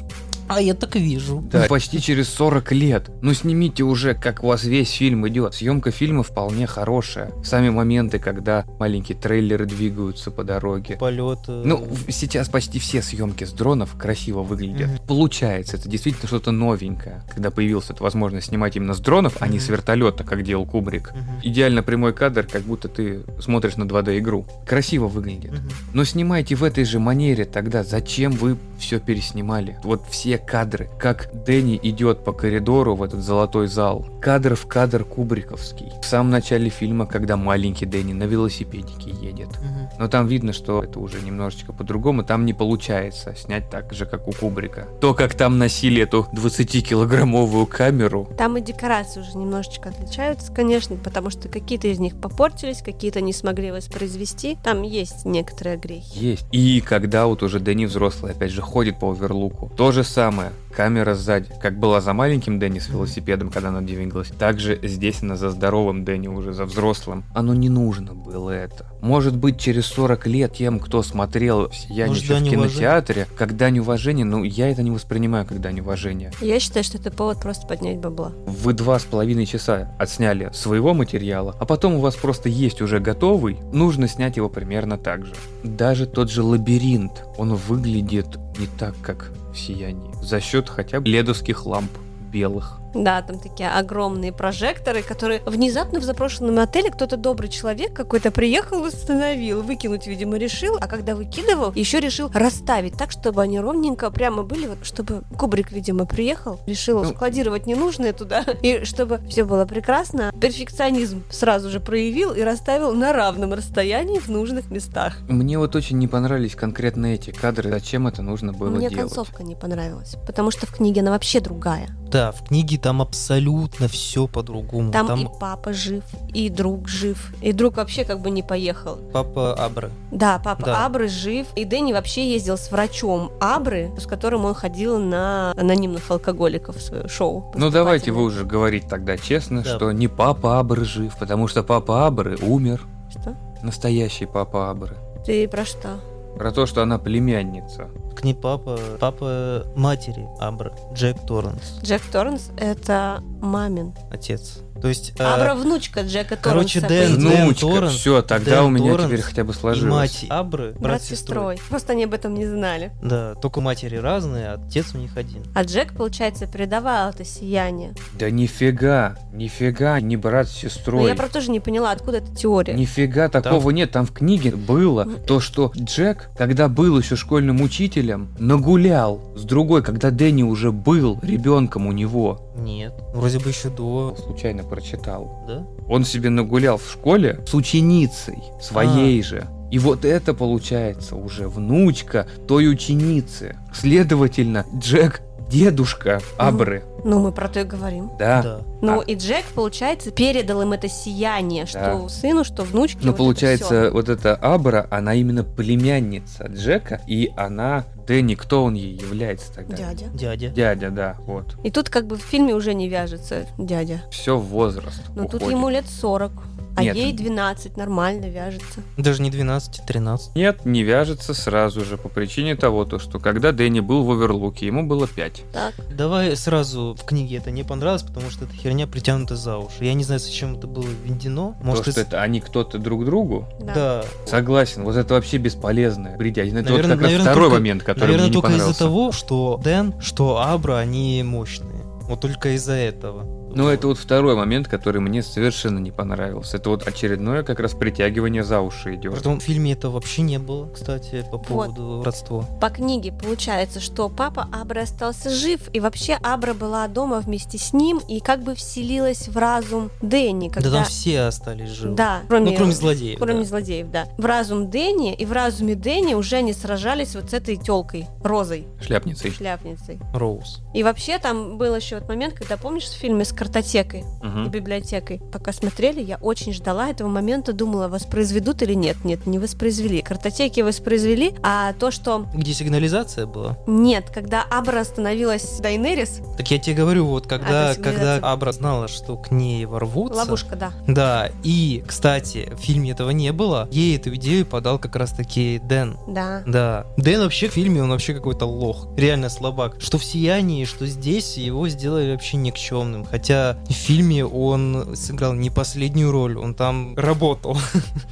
А я так вижу. Да, почти через сорок лет. Ну снимите уже, как у вас весь фильм идет. Съемка фильма вполне хорошая. Сами моменты, когда маленькие трейлеры двигаются по дороге. Полет. Ну, сейчас почти все съемки с дронов красиво выглядят. Mm-hmm. Получается, это действительно что-то новенькое. Когда появилась эта возможность снимать именно с дронов, mm-hmm. а не с вертолета, как делал Кубрик. Mm-hmm. Идеально прямой кадр, как будто ты смотришь на два дэ игру. Красиво выглядит. Mm-hmm. Но снимайте в этой же манере тогда. Зачем вы все переснимали? Вот все кадры, как Дэнни идет по коридору в этот золотой зал, кадр в кадр кубриковский. В самом начале фильма, когда маленький Дэнни на велосипедике едет. Угу. Но там видно, что это уже немножечко по-другому, там не получается снять так же, как у Кубрика. То, как там носили эту двадцатикилограммовую камеру. Там и декорации уже немножечко отличаются, конечно, потому что какие-то из них попортились, какие-то не смогли воспроизвести. Там есть некоторые грехи. Есть. И когда вот уже Дэнни взрослый, опять же, ходит по Оверлуку, то же самое. Камера сзади, как была за маленьким Дэнни с велосипедом, когда она двигалась, также здесь она за здоровым Дэнни, уже за взрослым. Оно не нужно было это. Может быть, через сорок лет тем, кто смотрел «Сияние» в кинотеатре, как дань уважения, но я это не воспринимаю как дань уважения. Я считаю, что это повод просто поднять бабла. Вы два с половиной часа отсняли своего материала, а потом у вас просто есть уже готовый, нужно снять его примерно так же. Даже тот же «Лабиринт», он выглядит не так, как в «Сиянии». За счет хотя бы ледовских ламп белых. Да, там такие огромные прожекторы, которые внезапно в заброшенном отеле кто-то добрый человек какой-то приехал и установил. Выкинуть, видимо, решил. А когда выкидывал, еще решил расставить так, чтобы они ровненько прямо были, вот, чтобы Кубрик, видимо, приехал, решил ну... складировать ненужное туда, и чтобы все было прекрасно. Перфекционизм сразу же проявил и расставил на равном расстоянии в нужных местах. Мне вот очень не понравились конкретно эти кадры. Зачем это нужно было Мне делать? Мне концовка не понравилась, потому что в книге она вообще другая. Да, в книге там абсолютно все по-другому. Там, там и папа жив, и друг жив, и друг вообще как бы не поехал. Папа Абры. Да, папа да. Абры жив, и Дэнни вообще ездил с врачом Абры, с которым он ходил на анонимных алкоголиков в свое шоу. Ну давайте вы уже говорить тогда честно, да. что не папа Абры жив, потому что папа Абры умер. Что? Настоящий папа Абры. Ты про что? Про то, что она племянница. К ней папа, папа матери Абры, Джек Торренс. Джек Торренс — это мамин отец. То есть Абра — внучка Джека Торренса. Короче, Дэн, Дэн Торренс. Все, тогда Дэн у меня Торренс теперь хотя бы сложилось. Мать Абры, брат с сестрой. Просто они об этом не знали. Да, только матери разные, а отец у них один. А Джек, получается, передавал это сияние. Да нифига, нифига, не брат с сестрой. Но я правда тоже не поняла, откуда эта теория. Нифига, такого там... нет. Там в книге было то, что Джек, когда был еще школьным учителем, нагулял с другой, когда Дэнни уже был ребенком у него. Нет, вроде бы еще до... Случайно прочитал. Да? Он себе нагулял в школе с ученицей, своей а. же. И вот это получается уже внучка той ученицы. Следовательно, Джек — дедушка Абры. Ну, ну мы про то и говорим. Да. да. Ну а. и Джек, получается, передал им это сияние, что да. сыну, что внучке. Ну вот получается, это вот эта Абра, она именно племянница Джека, и она... Дэнни, кто он ей является тогда? Дядя. Дядя. Дядя, да, вот. И тут как бы в фильме уже не вяжется дядя. Все в возраст. Ну тут ему лет сорок. А Нет. ей двенадцать, нормально вяжется. Даже не двенадцать, а тринадцать. Нет, не вяжется сразу же по причине того, то, что когда Дэнни был в Оверлуке, ему было пять. Так. Давай сразу, в книге это не понравилось, потому что эта херня притянута за уши. Я не знаю, зачем это было введено. Может, то, что и... это они кто-то друг другу? Да. да. Согласен, вот это вообще бесполезно. Бредятина. Это наверное, вот как наверное, раз второй только, момент, который наверное, мне не понравился. Наверное, только из-за того, что Дэн, что Абра, они мощные. Вот только из-за этого. Ну, это вот второй момент, который мне совершенно не понравился. Это вот очередное как раз притягивание за уши идет. Притом в фильме это вообще не было, кстати, по поводу вот. родства. По книге получается, что папа Абры остался жив, и вообще Абра была дома вместе с ним, и как бы вселилась в разум Дэнни. Когда... Да там все остались живы. Да. Кроме, ну, кроме злодеев. Кроме да. злодеев, да. В разум Дэнни, и в разуме Дэнни уже они сражались вот с этой тёлкой, Розой. Шляпницей. Шляпницей. Роуз. И вообще там был еще вот момент, когда, помнишь, в фильме с картотекой uh-huh. и библиотекой. Пока смотрели, я очень ждала этого момента, думала, воспроизведут или нет. Нет, не воспроизвели. Картотеки воспроизвели, а то, что... Где сигнализация была? Нет, когда Абра остановилась Дайнерис. Так я тебе говорю, вот когда, а, когда Абра знала, что к ней ворвутся... Ловушка, да. Да, и, кстати, в фильме этого не было. Ей эту идею подал как раз-таки Дэн. Да. Да. Дэн вообще в фильме, он вообще какой-то лох. Реально слабак. Что в «Сиянии», что здесь, его сделали вообще никчемным. Хотя в фильме он сыграл не последнюю роль, он там работал.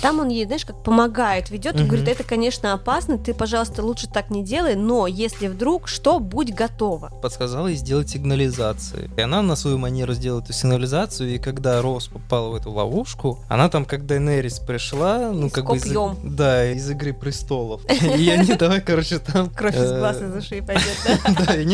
Там он ей, знаешь, как помогает, ведет, он угу. говорит, это, конечно, опасно, ты, пожалуйста, лучше так не делай, но если вдруг, что, будь готова. Подсказала ей сделать сигнализацию. И она на свою манеру сделала эту сигнализацию, и когда Роуз попала в эту ловушку, она там, как Дейенерис пришла, ну, и как бы из, да, из «Игры престолов». И они, давай, короче, там... Кровь из глаз, из ушей пойдет,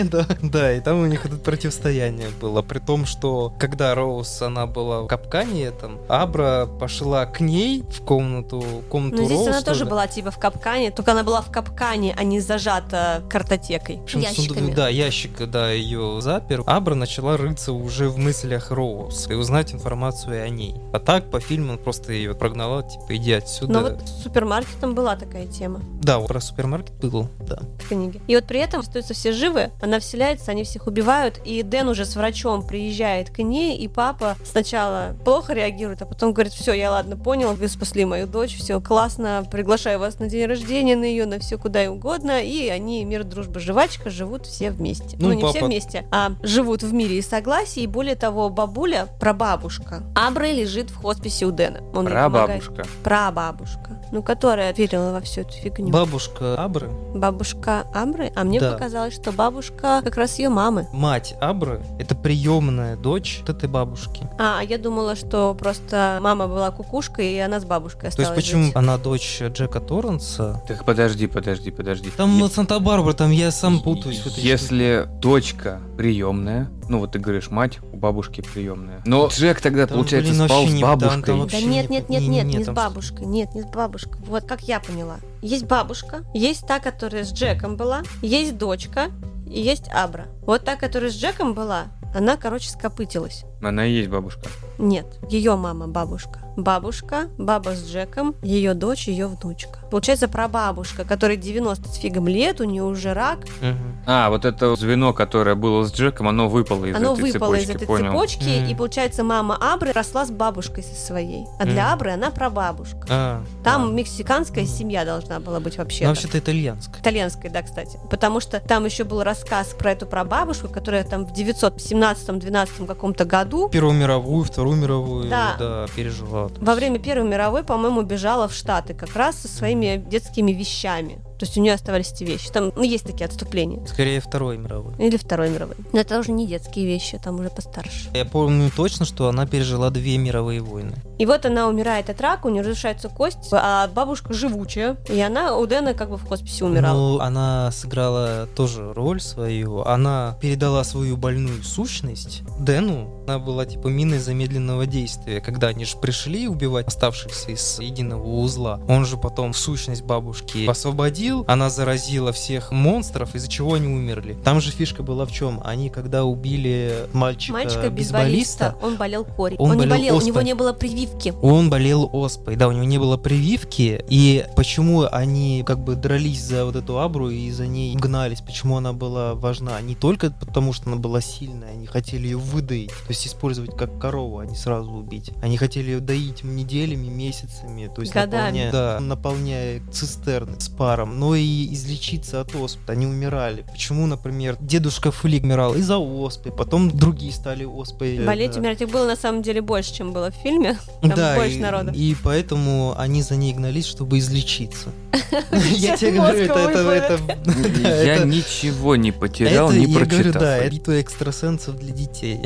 да? Да, и там у них это противостояние было, при том, что когда Роуз, она была в капкане там, Абра пошла к ней в комнату, комнату Роуз. Ну, здесь Роуз она тоже, тоже была типа в капкане, только она была в капкане, а не зажата картотекой. В общем, ящиками. Сундук, да, ящик, да, ее запер. Абра начала рыться уже в мыслях Роуз и узнать информацию о ней. А так, по фильму, он просто ее прогнала, типа, иди отсюда. Ну, вот с супермаркетом была такая тема. Да, вот про супермаркет был, да. В книге. И вот при этом остаются все живы, она вселяется, они всех убивают, и Дэн уже с врачом приезжает приезжает к ней, и папа сначала плохо реагирует, а потом говорит: все, я ладно понял, вы спасли мою дочь, все классно, приглашаю вас на день рождения, на ее, на все куда и угодно, и они мир, дружба, жвачка, живут все вместе. Ну, ну не папа... все вместе, а живут в мире и согласии, и более того, бабуля, прабабушка Абры лежит в хосписе у Дэна. Он прабабушка. Прабабушка. Ну, которая верила во всю эту фигню. Бабушка Абры? Бабушка Абры? А мне да. показалось, что бабушка как раз ее мамы. Мать Абры — это приемная дочь вот этой бабушки. А, я думала, что просто мама была кукушкой, и она с бабушкой осталась. То есть почему жить? Она дочь Джека Торренса? Так подожди, подожди, подожди. Там я... Санта-Барбара, там я сам путаюсь. Если дочка приемная, ну вот ты говоришь, мать у бабушки приемная. Но Джек тогда, там, получается, блин, спал с бабушкой. Да, да нет, нет, нет, не, нет, не, не с бабушкой. Что-то. Нет, не с бабушкой. Вот как я поняла. Есть бабушка, есть та, которая с Джеком была, есть дочка и есть Абра. Вот та, которая с Джеком была, она, короче, скопытилась. Она и есть бабушка. Нет, ее мама бабушка. Бабушка, баба с Джеком, ее дочь, ее внучка. Получается, прабабушка, которой девяносто с фигом лет, у нее уже рак. Угу. А, вот это звено, которое было с Джеком, оно выпало из оно этой цепочки. Оно выпало из этой понял. цепочки, mm-hmm. и, получается, мама Абры росла с бабушкой со своей. А для mm-hmm. Абры она прабабушка. А, там а. мексиканская mm-hmm. семья должна была быть вообще. Вообще-то итальянская. Итальянская, да, кстати. Потому что там еще был рассказ про эту прабабушку, которая там в девятьсот семнадцатом-двенадцатом каком-то году... Первую мировую, Вторую мировую, да, да пережила. Во время Первой мировой, по-моему, бежала в Штаты как раз со своими детскими вещами. То есть у нее оставались эти вещи. Там ну, есть такие отступления. Скорее, Второй мировой. Или Второй мировой. Но это уже не детские вещи, там уже постарше. Я помню точно, что она пережила две мировые войны. И вот она умирает от рака, у нее разрушается кость, а бабушка живучая. И она у Дэна как бы в хосписе умирала. Ну, она сыграла тоже роль свою. Она передала свою больную сущность Дэну. Она была типа миной замедленного действия. Когда они же пришли убивать оставшихся из единого узла, он же потом сущность бабушки освободил. Она заразила всех монстров, из-за чего они умерли. Там же фишка была в чем? Они, когда убили мальчика-бейсболиста, он болел корью. Он, он болел не болел, оспой. У него не было прививки. Он болел оспой, да, у него не было прививки. И почему они как бы дрались за вот эту Абру и за ней гнались? Почему она была важна? Не только потому, что она была сильная, они хотели ее выдоить, то есть использовать как корову, а не сразу убить. Они хотели ее доить неделями, месяцами, то есть годами. Наполняя, да, наполняя цистерны с паром, но и излечиться от оспы. Они умирали. Почему, например, дедушка Флик умирал из-за оспы, потом другие стали оспой. Болеть, да. умирать их было на самом деле больше, чем было в фильме. Там да, больше и, народа. И поэтому они за ней гнались, чтобы излечиться. Я тебе говорю, это... Я ничего не потерял, не прочитал. Я говорю, да, это битва экстрасенсов для детей.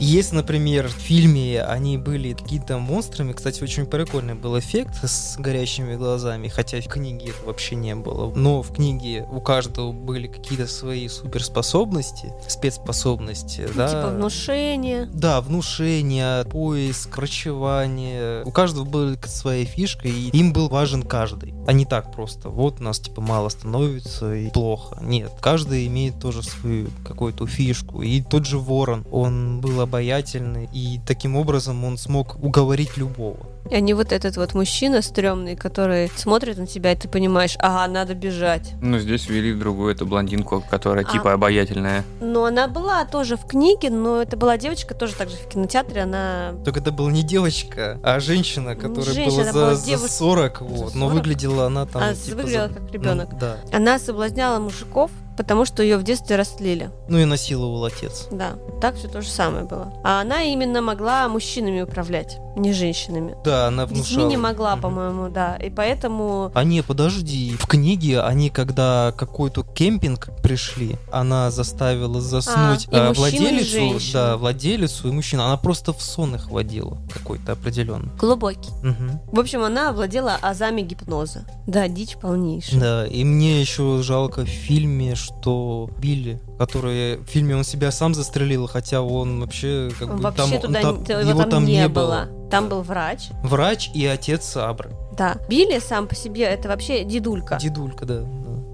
Есть, например, в фильме они были какие-то монстрами. Кстати, очень прикольный был эффект с горящими глазами, хотя в книге этого вообще не было. Но в книге у каждого были какие-то свои суперспособности, спецспособности, ну, да. Типа внушение. Да, внушение, поиск, корчевание. У каждого была своя фишка, и им был важен каждый. А не так просто. Вот у нас типа мало становится и плохо. Нет. Каждый имеет тоже свою какую-то фишку. И тот же Ворон, он был обаятельный, и таким образом он смог уговорить любого. А не вот этот вот мужчина стрёмный, который смотрит на тебя, и ты понимаешь, ага, надо бежать. Ну, здесь ввели другую эту блондинку, которая а, типа обаятельная. Ну, она была тоже в книге, но это была девочка, тоже так же в кинотеатре, она... Только это была не девочка, а женщина, которая женщина, была, за, была девуш... за сорок, вот, за сорок? Но выглядела она там... Она типа, выглядела за... как ребенок. Ну, да. Она соблазняла мужиков, потому что ее в детстве растлили. Ну и насиловал отец. Да, так все то же самое было. А она именно могла мужчинами управлять, не женщинами. Да, она внушала. Детьми не могла, mm-hmm. по-моему, да. И поэтому... А не, подожди. В книге они, когда какой-то кемпинг пришли, она заставила заснуть а, и владелицу, и да, владелицу и мужчину. Она просто в сон их водила какой-то определенный. Глубокий. Mm-hmm. В общем, она овладела азами гипноза. Да, дичь полнейшая. Да, и мне еще жалко в фильме, что Билли, который в фильме он себя сам застрелил, хотя он вообще как он бы вообще там, туда, он, там, его там не было. было. Там был врач. Врач и отец Абры. Да. Билли сам по себе это вообще дедулька. Дедулька, да.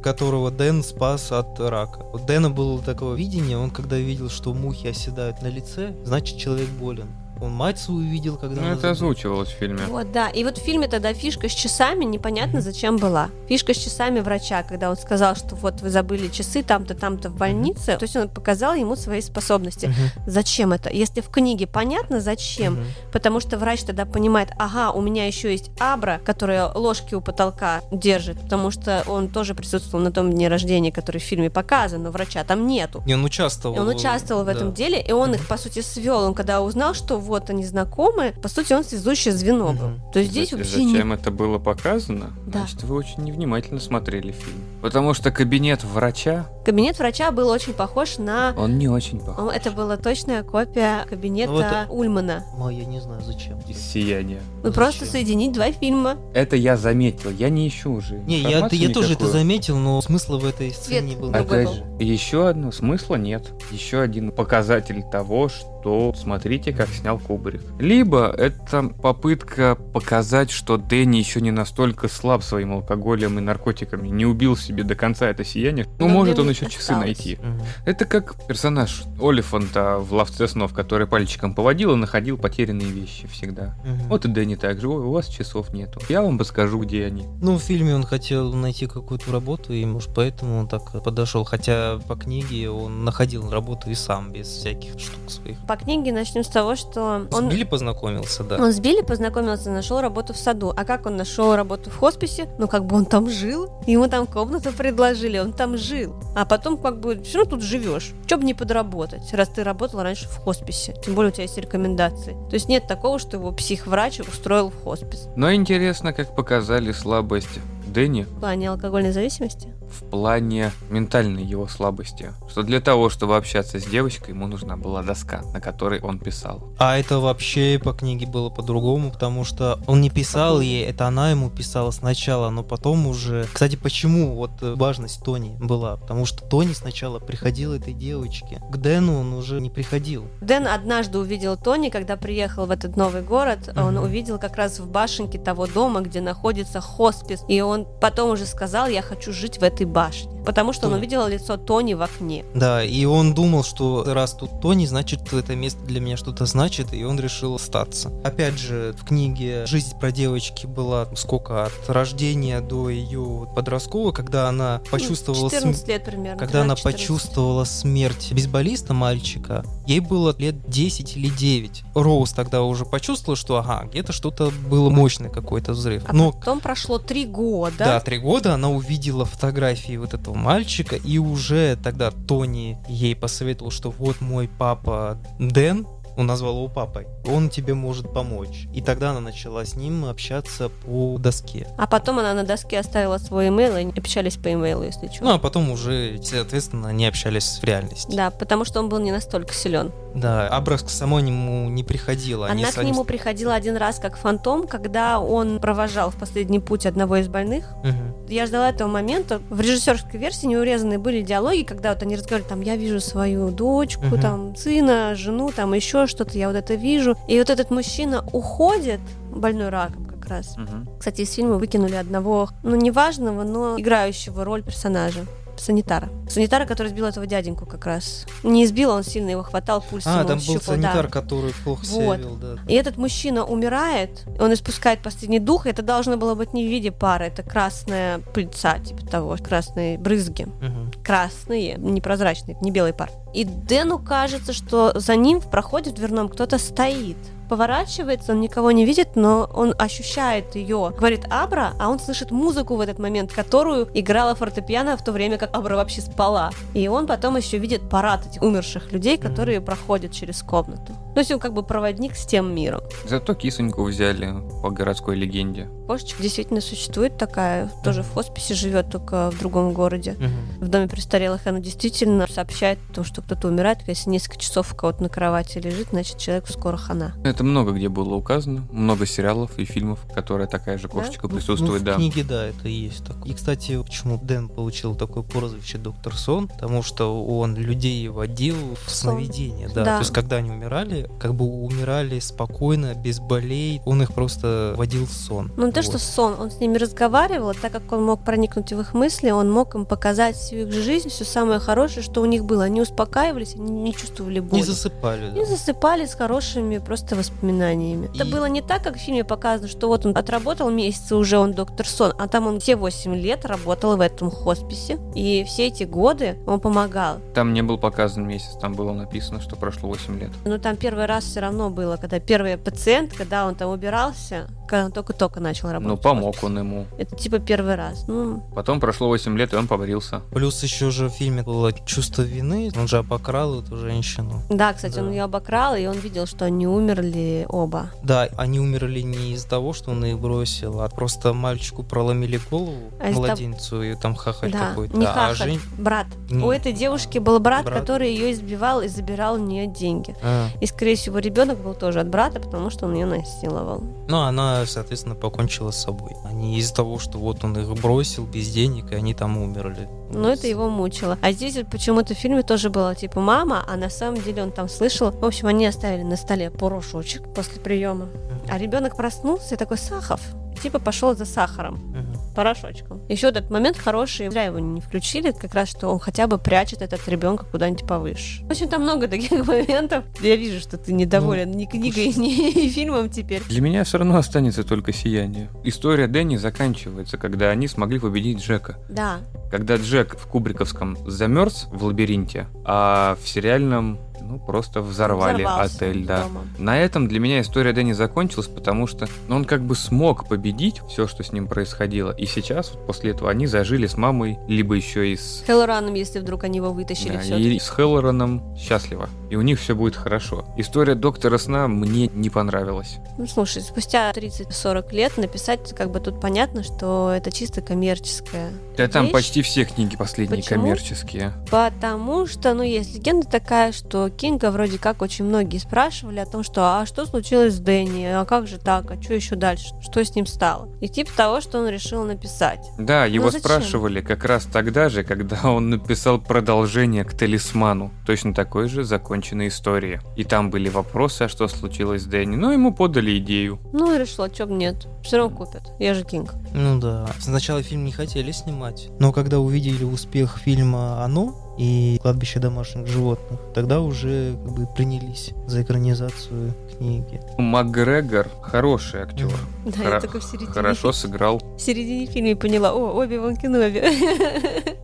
Которого Дэн спас от рака. У Дэна было такое видение, он когда видел, что мухи оседают на лице, значит человек болен. Он мать свою видел, когда... Ну, это озвучивалось в фильме. Вот, да. И вот в фильме тогда фишка с часами непонятно зачем была. Фишка с часами врача, когда он сказал, что вот вы забыли часы там-то, там-то в больнице. Mm-hmm. То есть он показал ему свои способности. Mm-hmm. Зачем это? Если в книге понятно, зачем? Mm-hmm. Потому что врач тогда понимает, ага, у меня еще есть Абра, которая ложки у потолка держит, потому что он тоже присутствовал на том дне рождения, который в фильме показан, но врача там нету. И он участвовал. И он участвовал в да. этом деле, и он mm-hmm. их, по сути, свел. Он когда узнал, что вот они знакомы, по сути, он связующее звено был. Mm-hmm. То есть здесь За- вообще... Зачем не... это было показано? Да. Значит, вы очень невнимательно смотрели фильм. Потому что кабинет врача... Кабинет врача был очень похож на... Он не очень похож. Это была точная копия кабинета ну, вот... Ульмана. Ну, я не знаю, зачем. Из «Сияния». Ну, зачем? Просто соединить два фильма. Это я заметил, я не ищу уже. Не, я, я тоже это заметил, но смысла в этой сцене Свет не было. Опять же, еще одно, смысла нет. Еще один показатель того, что то смотрите, как снял Кубрик. Либо это попытка показать, что Дэнни еще не настолько слаб своим алкоголем и наркотиками, не убил себе до конца это сияние. Ну, но может, он еще осталось. Часы найти. Угу. Это как персонаж Олифанта в «Ловце снов», который пальчиком поводил и находил потерянные вещи всегда. Угу. Вот и Дэнни так же. Ой, у вас часов нету. Я вам подскажу, где они. Ну, в фильме он хотел найти какую-то работу, и, может, поэтому он так подошел. Хотя по книге он находил работу и сам, без всяких штук своих. Книги начнем с того, что он... С Билли познакомился, да. Он с Билли познакомился, нашел работу в саду. А как он нашел работу в хосписе? Ну, как бы он там жил. Ему там комнату предложили, он там жил. А потом как бы все равно тут живешь. Че бы не подработать, раз ты работал раньше в хосписе. Тем более у тебя есть рекомендации. То есть нет такого, что его психврач устроил в хоспис. Но интересно, как показали слабость Дэнни. В плане алкогольной зависимости? В плане ментальной его слабости. Что для того, чтобы общаться с девочкой, ему нужна была доска, на которой он писал. А это вообще по книге было по-другому, потому что он не писал ей, это она ему писала сначала, но потом уже... Кстати, почему вот важность Тони была? Потому что Тони сначала приходил этой девочке. К Дэну он уже не приходил. Дэн однажды увидел Тони, когда приехал в этот новый город. Uh-huh. Он увидел как раз в башенке того дома, где находится хоспис. И он потом уже сказал, я хочу жить в этом башни, потому что Тони. Он увидел лицо Тони в окне. Да, и он думал, что раз тут Тони, значит, это место для меня что-то значит, и он решил остаться. Опять же, в книге жизнь про девочки была сколько? От рождения до ее подросткового, когда она почувствовала... четырнадцать лет примерно. Когда она почувствовала смерть бейсболиста мальчика, ей было лет десять или девять. Роуз тогда уже почувствовала, что ага, где-то что-то было мощное, какой-то взрыв. А Но... потом прошло три года. Да, три года она увидела фотографию вот этого мальчика, и уже тогда Тони ей посоветовал, что вот мой папа Дэн, он назвал его папой, он тебе может помочь. И тогда она начала с ним общаться по доске. А потом она на доске оставила свой имейл, и общались по имейлу, если что. Ну, а потом уже, соответственно, они общались в реальности. Да, потому что он был не настолько силен. Да, Абра к самому не приходила. Она к нему приходила один раз как фантом, когда он провожал в последний путь одного из больных. Угу. Я ждала этого момента. В режиссерской версии не урезаны были диалоги, когда вот они разговаривали, там, я вижу свою дочку, угу. там, сына, жену, там, еще что-то, я вот это вижу. И вот этот мужчина уходит, больной раком как раз. Угу. Кстати, из фильма выкинули одного, ну, неважного, но играющего роль персонажа. Санитара. Санитара, который сбил этого дяденьку как раз. Не избил, он сильно его хватал, пульс а, ему там щупал, был санитар, да. который плохо вот. себя вел. Да. И этот мужчина умирает, он испускает последний дух, это должно было быть не в виде пары, это красная пыльца, типа того, красные брызги. Угу. Красные, непрозрачные, не белый пар. И Дэну кажется, что за ним в проходе в дверном кто-то стоит. Поворачивается, он никого не видит, но он ощущает ее. Говорит Абра, а он слышит музыку в этот момент, которую играла фортепиано в то время, как Абра вообще спала. И он потом еще видит парад этих умерших людей, которые mm-hmm. проходят через комнату. То есть он как бы проводник с тем миром. Зато кисоньку взяли по городской легенде. Кошечка действительно существует такая, тоже в хосписе живет, только в другом городе. Mm-hmm. В доме престарелых она действительно сообщает о том, что кто-то умирает. Если несколько часов у кого-то на кровати лежит, значит, человеку скоро хана. Это много где было указано, много сериалов и фильмов, которые такая же кошечка да? присутствует. Ну, в да. книге, да, это и есть такое. И, кстати, почему Дэн получил такое прозвище «Доктор Сон», потому что он людей водил в сновидение. Да. Да. То есть, когда они умирали, люди как бы умирали спокойно, без болей. Он их просто водил в сон. Ну не то, вот. что сон, он с ними разговаривал, так как он мог проникнуть в их мысли, он мог им показать всю их жизнь, все самое хорошее, что у них было. Они успокаивались, они не чувствовали боли. Не засыпали. Да. Не засыпали с хорошими просто воспоминаниями. И... Это было не так, как в фильме показано, что вот он отработал месяцы уже, он доктор Сон, а там он все восемь лет работал в этом хосписе, и все эти годы он помогал. Там не был показан месяц, там было написано, что прошло восемь лет. Ну там первый раз все равно было, когда первый пациент, когда он там убирался, когда он только-только начал работать. Ну помог он ему. Это типа первый раз. Ну... Потом прошло восемь лет, и он побрился. Плюс еще же в фильме было чувство вины, он же обокрал эту женщину. Да, кстати, да. он ее обокрал, и он видел, что они умерли оба. Да, они умерли не из-за того, что он их бросил, а просто мальчику проломили голову, а младенцу, и там хахаль да, какой-то. Не да, хахаль, а жень... брат. Не... У этой девушки был брат, брат, который ее избивал и забирал у нее деньги. А. И, скорее всего, ребенок был тоже от брата, потому что он ее насиловал. Ну, она, соответственно, покончила с собой. А не из-за того, что вот он их бросил без денег, и они там умерли. Но это его мучило. А здесь почему-то в фильме тоже было типа мама, а на самом деле он там слышал. В общем, они оставили на столе порошочек после приема. А ребенок проснулся и такой: Сахов. Типа пошел за сахаром, uh-huh. порошочком. Еще этот момент хороший, зря его не включили, как раз, что он хотя бы прячет этот ребенка куда-нибудь повыше. В общем, там много таких моментов. Я вижу, что ты недоволен ну, ни книгой, уж... ни фильмом теперь. Для меня все равно останется только «Сияние». История Дэнни заканчивается, когда они смогли победить Джека. Да. Когда Джек в кубриковском замерз в лабиринте, а в сериальном... Ну, просто взорвали Взорвался отель, да. Дома. На этом для меня история Дэнни закончилась, потому что он как бы смог победить все, что с ним происходило. И сейчас, вот после этого, они зажили с мамой, либо еще и с... Холлораном, если вдруг они его вытащили да, все-таки. И с Холлораном счастливо. И у них все будет хорошо. История доктора Сна мне не понравилась. Ну, слушай, спустя тридцать-сорок лет написать, как бы тут понятно, что это чисто коммерческая Да вещь. Там почти все книги последние Почему? коммерческие. Потому что, ну, есть легенда такая, что Кинга вроде как очень многие спрашивали о том, что а что случилось с Дэнни, а как же так, а что еще дальше, что с ним стало? И типа того, что он решил написать. Да, его спрашивали как раз тогда же, когда он написал продолжение к «Талисману», точно такой же законченной истории. И там были вопросы, а что случилось с Дэнни, но ему подали идею. Ну и решил, а чё бы нет, все равно купят, я же Кинг. Ну да, сначала фильм не хотели снимать, но когда увидели успех фильма «Оно» и «Кладбище домашних животных», тогда уже как бы принялись за экранизацию книги. Макгрегор хороший актер. Да, Хор- я только в середине. Хорошо сыграл. В середине фильма я поняла: о, Оби-Ван Кеноби.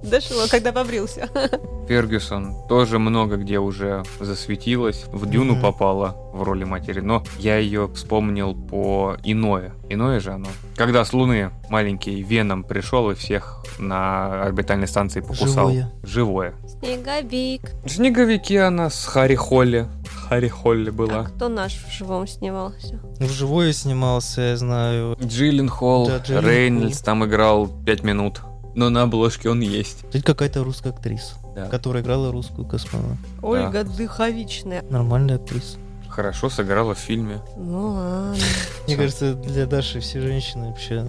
Дошло, когда побрился. Фергюсон тоже много где уже засветилась. В «Дюну» mm-hmm. попала в роли матери, но я ее вспомнил по «Иное». «Иное» же оно. Когда с Луны маленький Веном пришел и всех на орбитальной станции покусал. Живое. Живое. Снеговик. В «Снеговике» она с Харри Холли. Харри Холли была. А кто наш в «Живом» снимался? В «Живое» снимался, я знаю. Джилленхол, да, Джиллен Рейнольдс Холл. Там играл пять минут. Но на обложке он есть. Это какая-то русская актриса, да. которая играла русскую космонавтку. Ольга да. Дыховичная. Нормальная актриса. Хорошо сыграла в фильме. Ну ладно. Мне кажется, для Даши все женщины вообще...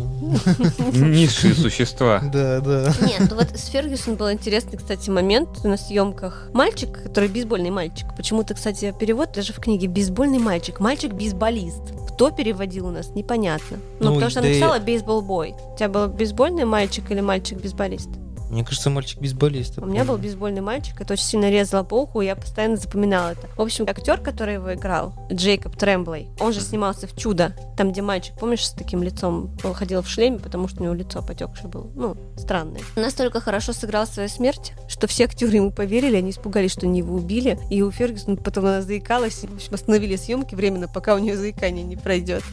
Низшие существа. Да, да. Нет, ну вот с Фергюсон был интересный, кстати, момент на съемках. Мальчик, который бейсбольный мальчик. Почему-то, кстати, перевод даже в книге «бейсбольный мальчик». Мальчик-бейсболист. Кто переводил у нас, непонятно. Ну, ну потому что да написала «бейсбол-бой». У тебя был бейсбольный мальчик или мальчик-бейсболист? Мне кажется, мальчик-бейсболист. У помню. меня был бейсбольный мальчик, это очень сильно резало по уху, и я постоянно запоминала это. В общем, актер, который его играл, Джейкоб Тремблей, он же снимался в «Чудо», там, где мальчик, помнишь, с таким лицом, он ходил в шлеме, потому что у него лицо потекшее было. Ну, странное. Он настолько хорошо сыграл свою смерть, что все актеры ему поверили, они испугались, что они его убили, и у Фергюсона потом она заикалась, в общем, остановили съемки временно, пока у нее заикание не пройдет.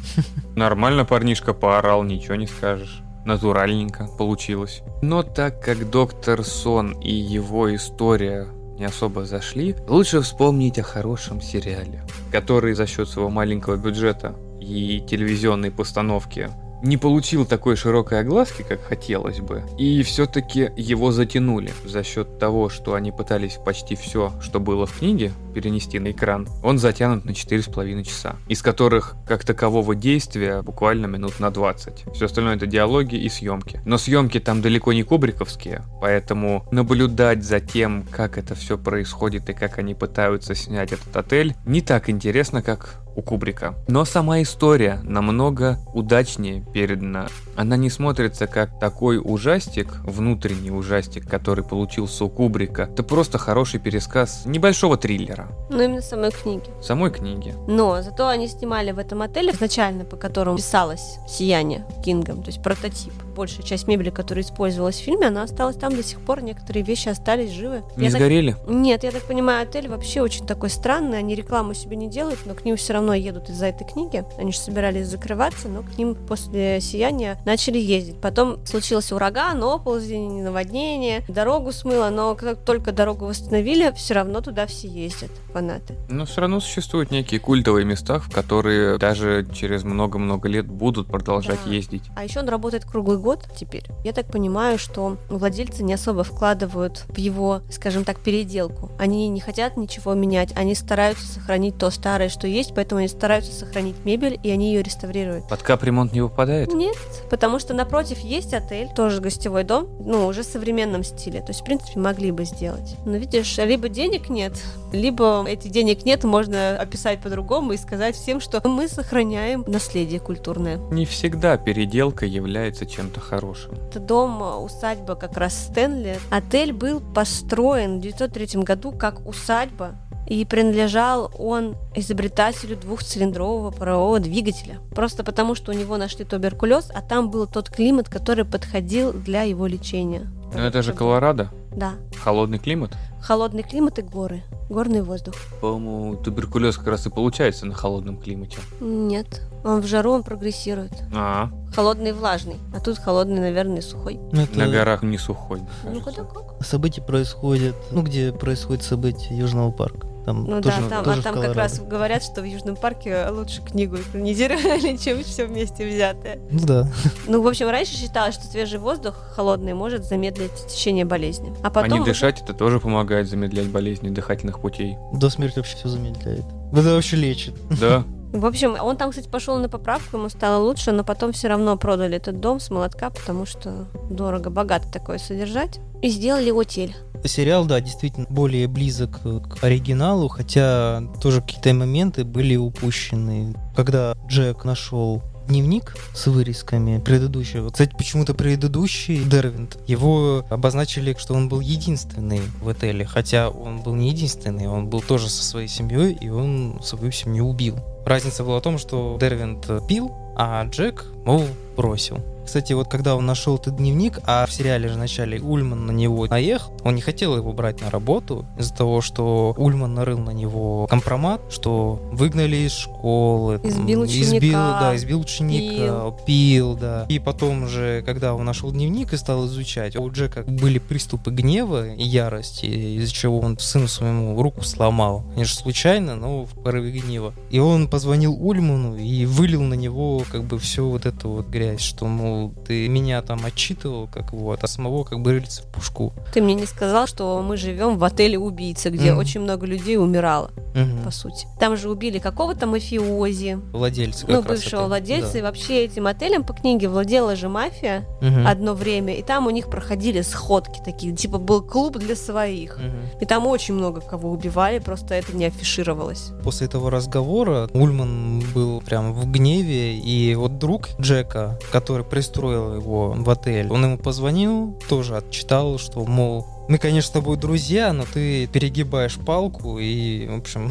Нормально парнишка поорал, ничего не скажешь. Натуральненько получилось. Но так как доктор Сон и его история не особо зашли, лучше вспомнить о хорошем сериале, который за счет своего маленького бюджета и телевизионной постановки не получил такой широкой огласки, как хотелось бы, и все-таки его затянули за счет того, что они пытались почти все, что было в книге, перенести на экран, он затянут на четыре с половиной часа, из которых, как такового действия, буквально минут на двадцать. Все остальное — это диалоги и съемки. Но съемки там далеко не кубриковские, поэтому наблюдать за тем, как это все происходит и как они пытаются снять этот отель, не так интересно, как у Кубрика. Но сама история намного удачнее передана. Она не смотрится как такой ужастик, внутренний ужастик, который получился у Кубрика. Это просто хороший пересказ небольшого триллера. Ну, именно самой книги. Самой книги. Но зато они снимали в этом отеле изначально, по которому писалось «Сияние» Кингом, то есть прототип. Большая часть мебели, которая использовалась в фильме, она осталась там до сих пор. Некоторые вещи остались живы. Не я сгорели? Так... Нет, я так понимаю, отель вообще очень такой странный. Они рекламу себе не делают, но к ним все равно едут из-за этой книги. Они же собирались закрываться, но к ним после «Сияния» начали ездить. Потом случился ураган, оползень, наводнение, дорогу смыло, но как только дорогу восстановили, все равно туда все ездят, фанаты. Но все равно существуют некие культовые места, в которые даже через много-много лет будут продолжать да. ездить. А еще он работает круглый год теперь. Я так понимаю, что владельцы не особо вкладывают в его, скажем так, переделку. Они не хотят ничего менять, они стараются сохранить то старое, что есть, поэтому они стараются сохранить мебель, и они ее реставрируют. Под капремонт не выпадает? Нет, потому что напротив есть отель, тоже гостевой дом, ну, уже в современном стиле. То есть, в принципе, могли бы сделать. Но видишь, либо денег нет, либо этих денег нет, можно описать по-другому и сказать всем, что мы сохраняем наследие культурное. Не всегда переделка является чем-то хорошим. Это дом, усадьба как раз Стэнли. Отель был построен в девятьсот третьем году как усадьба, и принадлежал он изобретателю двухцилиндрового парового двигателя. Просто потому, что у него нашли туберкулез, а там был тот климат, который подходил для его лечения. Но это же Колорадо? Да. Холодный климат? Холодный климат и горы. Горный воздух. По-моему, туберкулез как раз и получается на холодном климате. Нет. Он в жару, он прогрессирует. А-а. Холодный и влажный. А тут холодный, наверное, сухой. Это... На горах не сухой. Ну, куда как? События происходят... Ну, где происходит события Южного парка. Там ну тоже, да, там, тоже а там как раз говорят, что в Южном парке лучше книгу экранизировали, чем все вместе взятое. Ну да. Ну, в общем, раньше считалось, что свежий воздух холодный может замедлить течение болезни. А потом... А не дышать, это тоже помогает замедлять болезни дыхательных путей. До смерти вообще все замедляет. Это вообще лечит. Да. В общем, он там, кстати, пошел на поправку, ему стало лучше, но потом все равно продали этот дом с молотка, потому что дорого, богато такое содержать. И сделали отель. Сериал, да, действительно более близок к оригиналу, хотя тоже какие-то моменты были упущены. Когда Джек нашел дневник с вырезками предыдущего. Кстати, почему-то предыдущий Дервинт, его обозначили, что он был единственный в отеле, хотя он был не единственный, он был тоже со своей семьей, и он свою семью убил. Разница была в том, что Дервинт пил, а Джек, мол, бросил. Кстати, вот когда он нашел этот дневник, а в сериале же вначале Ульман на него наехал, он не хотел его брать на работу из-за того, что Ульман нарыл на него компромат, что выгнали из школы, избил ученика, избил, да, избил ученика, пил. пил, да. И потом же, когда он нашел дневник и стал изучать, у Джека были приступы гнева и ярости, из-за чего он сыну своему руку сломал. Конечно, случайно, но в порыве гнева. И он позвонил Ульману и вылил на него как бы всю вот эту вот грязь, что, мол, ты меня там отчитывал, как вот, а самого как бы рыльца в пушку. Ты мне не сказал, что мы живем в отеле убийцы, где mm-hmm. очень много людей умирало, mm-hmm. по сути. Там же убили какого-то мафиози. Владельца. Ну, бывшего владельца. Да. И вообще этим отелем по книге владела же мафия mm-hmm. одно время, и там у них проходили сходки такие, типа был клуб для своих. Mm-hmm. И там очень много кого убивали, просто это не афишировалось. После этого разговора Ульман был прям в гневе, и вот друг Джека, который приступил устроил его в отель. Он ему позвонил, тоже отчитал, что, мол, мы, конечно, с тобой друзья, но ты перегибаешь палку и, в общем...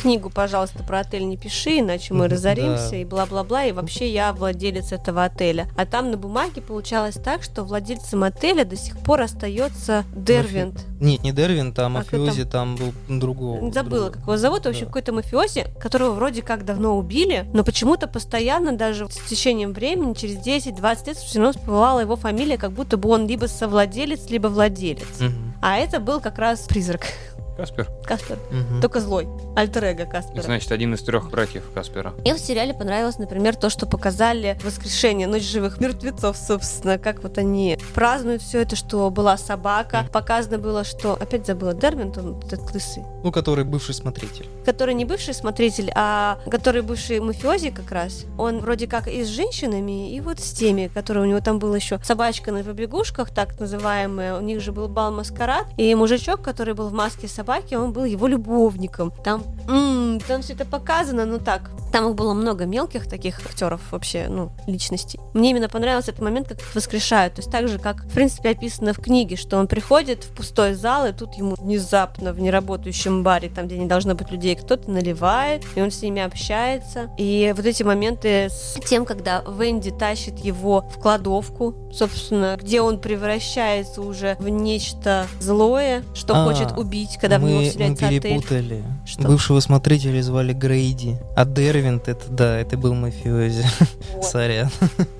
Книгу, пожалуйста, про отель не пиши, иначе мы разоримся, да. и бла-бла-бла, и вообще я владелец этого отеля. А там на бумаге получалось так, что владельцем отеля до сих пор остается Дервинт. Мафи... Нет, не Дервинт, а мафиози а там... там был другого. Забыла, как его зовут. В общем, да. какой-то мафиози, которого вроде как давно убили, но почему-то постоянно, даже с течением времени, через десять-двадцать лет все равно всплывала его фамилия, как будто бы он либо совладелец, либо владелец. А это был как раз призрак. Каспер? Каспер. Угу. Только злой. Альтер-эго Каспера. Значит, один из трех братьев Каспера. Мне в сериале понравилось, например, то, что показали воскрешение, Ночь живых мертвецов, собственно, как вот они празднуют все это, что была собака. Mm. Показано было, что... Опять забыла, Дервинт, он этот лысый. Ну, который бывший смотритель. Который не бывший смотритель, а который бывший мафиози как раз. Он вроде как и с женщинами, и вот с теми, которые у него там был еще. Собачка на побегушках, так называемая. У них же был бал-маскарад. И мужичок, который был в маске собаки, он был его любовником. Там, м-м, там все это показано, но так. Там их было много мелких таких актеров вообще, ну, личностей. Мне именно понравился этот момент, как их воскрешают. То есть так же, как, в принципе, описано в книге, что он приходит в пустой зал, и тут ему внезапно в неработающем баре, там, где не должно быть людей, кто-то наливает, и он с ними общается. И вот эти моменты с тем, когда Венди тащит его в кладовку, собственно, где он превращается уже в нечто злое, что а, хочет убить, когда мы, в него вселяется отель. Мы перепутали. Что? Бывшего смотрителя звали Грейди, а Дервинт, это, да, это был мафиози. Вот. Сорян.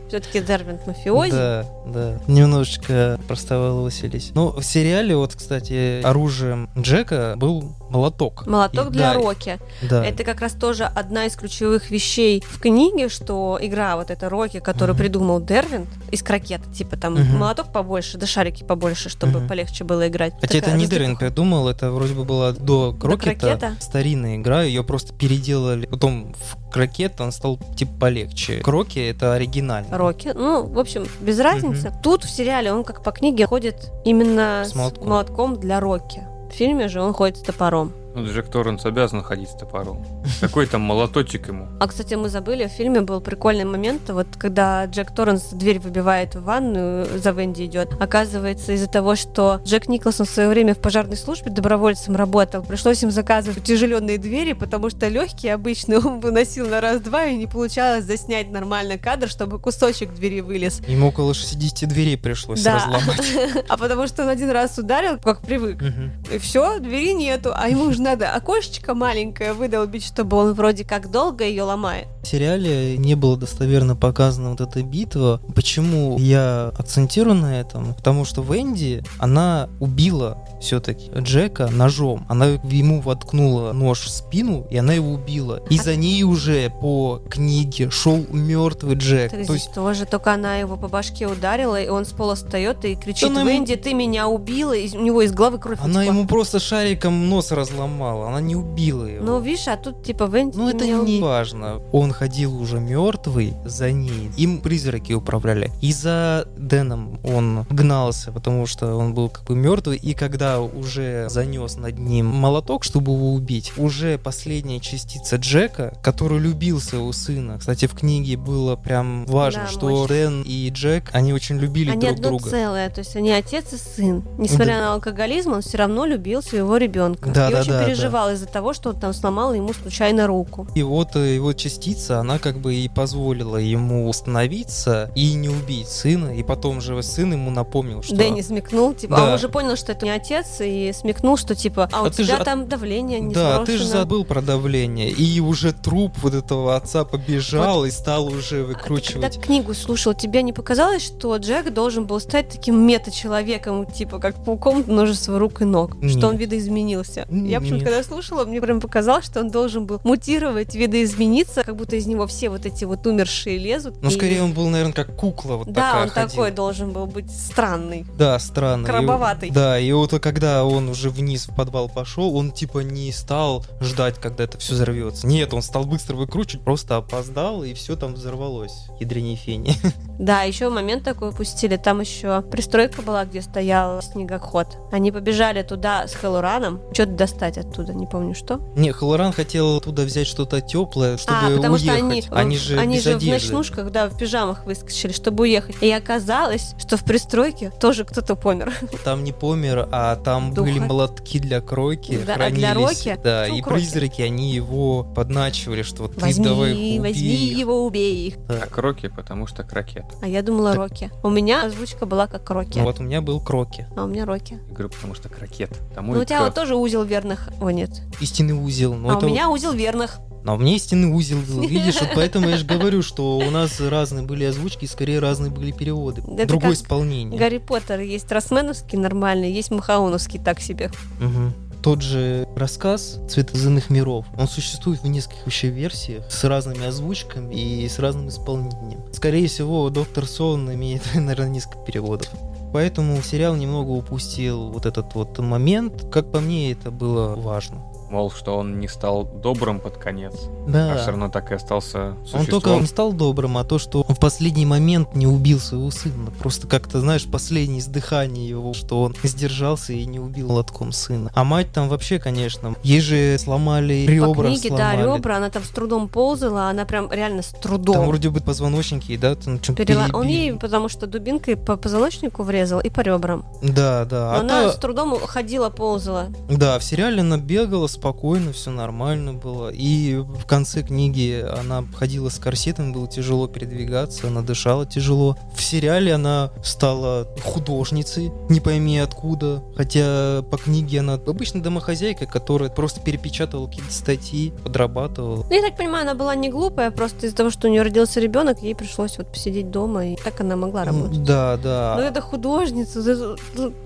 Все-таки Дервинт мафиози. Да, да. Немножечко простоволосились. Ну, в сериале, вот, кстати, оружием Джека был молоток. Молоток и, для да, Рокки. Да. Это как раз тоже одна из ключевых вещей в книге, что игра вот эта Рокки, которую uh-huh. придумал Дервинт из крокета, типа там uh-huh. молоток побольше, да шарики побольше, чтобы uh-huh. полегче было играть. Хотя такая это не Дервинт придумал, это вроде бы была до крокета старинная игра, ее просто переделали. Потом в крокет он стал типа полегче. Крокки это оригинально. Рокки, ну, в общем, без разницы. Uh-huh. Тут в сериале он как по книге ходит именно с молотком, с молотком для Рокки. В фильме же он ходит с топором. Ну, Джек Торренс обязан ходить с топором. Какой там молоточек ему. А, кстати, мы забыли, в фильме был прикольный момент, вот когда Джек Торренс дверь выбивает в ванную, за Венди идет. Оказывается, из-за того, что Джек Николсон в свое время в пожарной службе добровольцем работал, пришлось им заказывать утяжеленные двери, потому что легкие обычно он выносил на раз-два, и не получалось заснять нормально кадр, чтобы кусочек двери вылез. Ему около шестьдесят дверей пришлось да. разломать. А потому что он один раз ударил, как привык, и все, двери нету, а ему уже надо окошечко маленькое выдолбить, чтобы он вроде как долго ее ломает. В сериале не было достоверно показана вот эта битва. Почему я акцентирую на этом? Потому что Венди, она убила все-таки Джека ножом. Она ему воткнула нож в спину, и она его убила. И а за ней уже по книге шел мертвый Джек. То есть тоже, только она его по башке ударила, и он с пола встает и кричит: «Венди, ему... ты меня убила!» И у него из головы кровь утекла. Она ему просто шариком нос разломала. Мало, она не убила его. Ну, видишь, а тут типа Венди. Ну, это не важно. Он ходил уже мертвый за ней. Им призраки управляли. И за Дэном он гнался, потому что он был как бы мертвый. И когда уже занес над ним молоток, чтобы его убить, уже последняя частица Джека, который любил своего сына. Кстати, в книге было прям важно, да, что мощь. Дэн и Джек, они очень любили они друг друга. Они одно целое, то есть они отец и сын. Несмотря да. на алкоголизм, он все равно любил своего ребенка. Да, и да, очень да. переживал да. из-за того, что он там сломал ему случайно руку. И вот его частица, она как бы и позволила ему остановиться и не убить сына, и потом же сын ему напомнил, что... Дэнни смекнул, типа, да. а он уже понял, что это не отец, и смекнул, что типа, а у а тебя же... там давление не сброшено. Да, ты же забыл про давление, и уже труп вот этого отца побежал вот. И стал уже выкручивать. А ты когда книгу слушал, тебе не показалось, что Джек должен был стать таким мета-человеком, типа, как пауком множество рук и ног, Нет. что он видоизменился? Я, почему-то, когда слушала, мне прям показалось, что он должен был мутировать, видоизмениться, как будто из него все вот эти вот умершие лезут. Ну, и... скорее, он был, наверное, как кукла вот да, такая. Да, он ходила. Такой должен был быть странный. Да, странный. Крабоватый. И, да, и вот когда он уже вниз в подвал пошел, он типа не стал ждать, когда это все взорвется. Нет, он стал быстро выкручивать, просто опоздал, и все там взорвалось. Ядрени фени. Да, еще момент такой упустили. Там еще пристройка была, где стоял снегоход. Они побежали туда с Холлораном. Что-то достать оттуда, не помню что. Не, Холлоран хотел оттуда взять что-то теплое, чтобы а, потому уехать. Что они, они же, они же в ночнушках, да, в пижамах выскочили, чтобы уехать. И оказалось, что в пристройке тоже кто-то помер. Там не помер, а там Духа. Были молотки для кройки, да, хранились. А для Рокки? Да, ну, и Крокки. Призраки, они его подначивали, что вот возьми, ты давай их возьми их. Его, убей их. Да. А Крокки, потому что крокет. А я думала так... Рокки. У меня озвучка была как Крокки. Ну, вот у меня был Крокки. А у меня Рокки. Я говорю, потому что крокет. Тому ну, у тебя вот тоже узел верных. О, нет. Истинный узел. Но а это... у меня узел верных. Но у меня истинный узел, видишь, вот поэтому я же говорю, что у нас разные были озвучки, и скорее разные были переводы. Это другое исполнение. Гарри Поттер. Есть росменовский нормальный, есть махаоновский так себе. Угу. тот же рассказ «Цвет из иных миров», он существует в нескольких еще версиях с разными озвучками и с разным исполнением. Скорее всего, «Доктор Сон» имеет, наверное, несколько переводов. Поэтому сериал немного упустил вот этот вот момент. Как по мне, это было важно. Мол, что он не стал добрым под конец, да. А все равно так и остался существом. Он только он стал добрым, а то, что он в последний момент не убил своего сына. Просто как-то, знаешь, последнее издыхание его, что он сдержался и не убил лотком сына. А мать там вообще, конечно, ей же сломали ребра. По книге, сломали. Да, ребра, она там с трудом ползала, она прям реально с трудом. Там вроде бы позвоночники, да, там что-то перела... Он ей, потому что дубинкой по позвоночнику врезал и по ребрам. Да, да. А она та... с трудом ходила, ползала. Да, в сериале она бегала спокойно, все нормально было. И в конце книги она ходила с корсетом, было тяжело передвигаться, она дышала тяжело. В сериале она стала художницей, не пойми откуда. Хотя по книге она обычная домохозяйка, которая просто перепечатывала какие-то статьи, подрабатывала. Ну, я так понимаю, она была не глупая, просто из-за того, что у нее родился ребенок, ей пришлось вот посидеть дома, и так она могла работать. Да, да. Но это художница.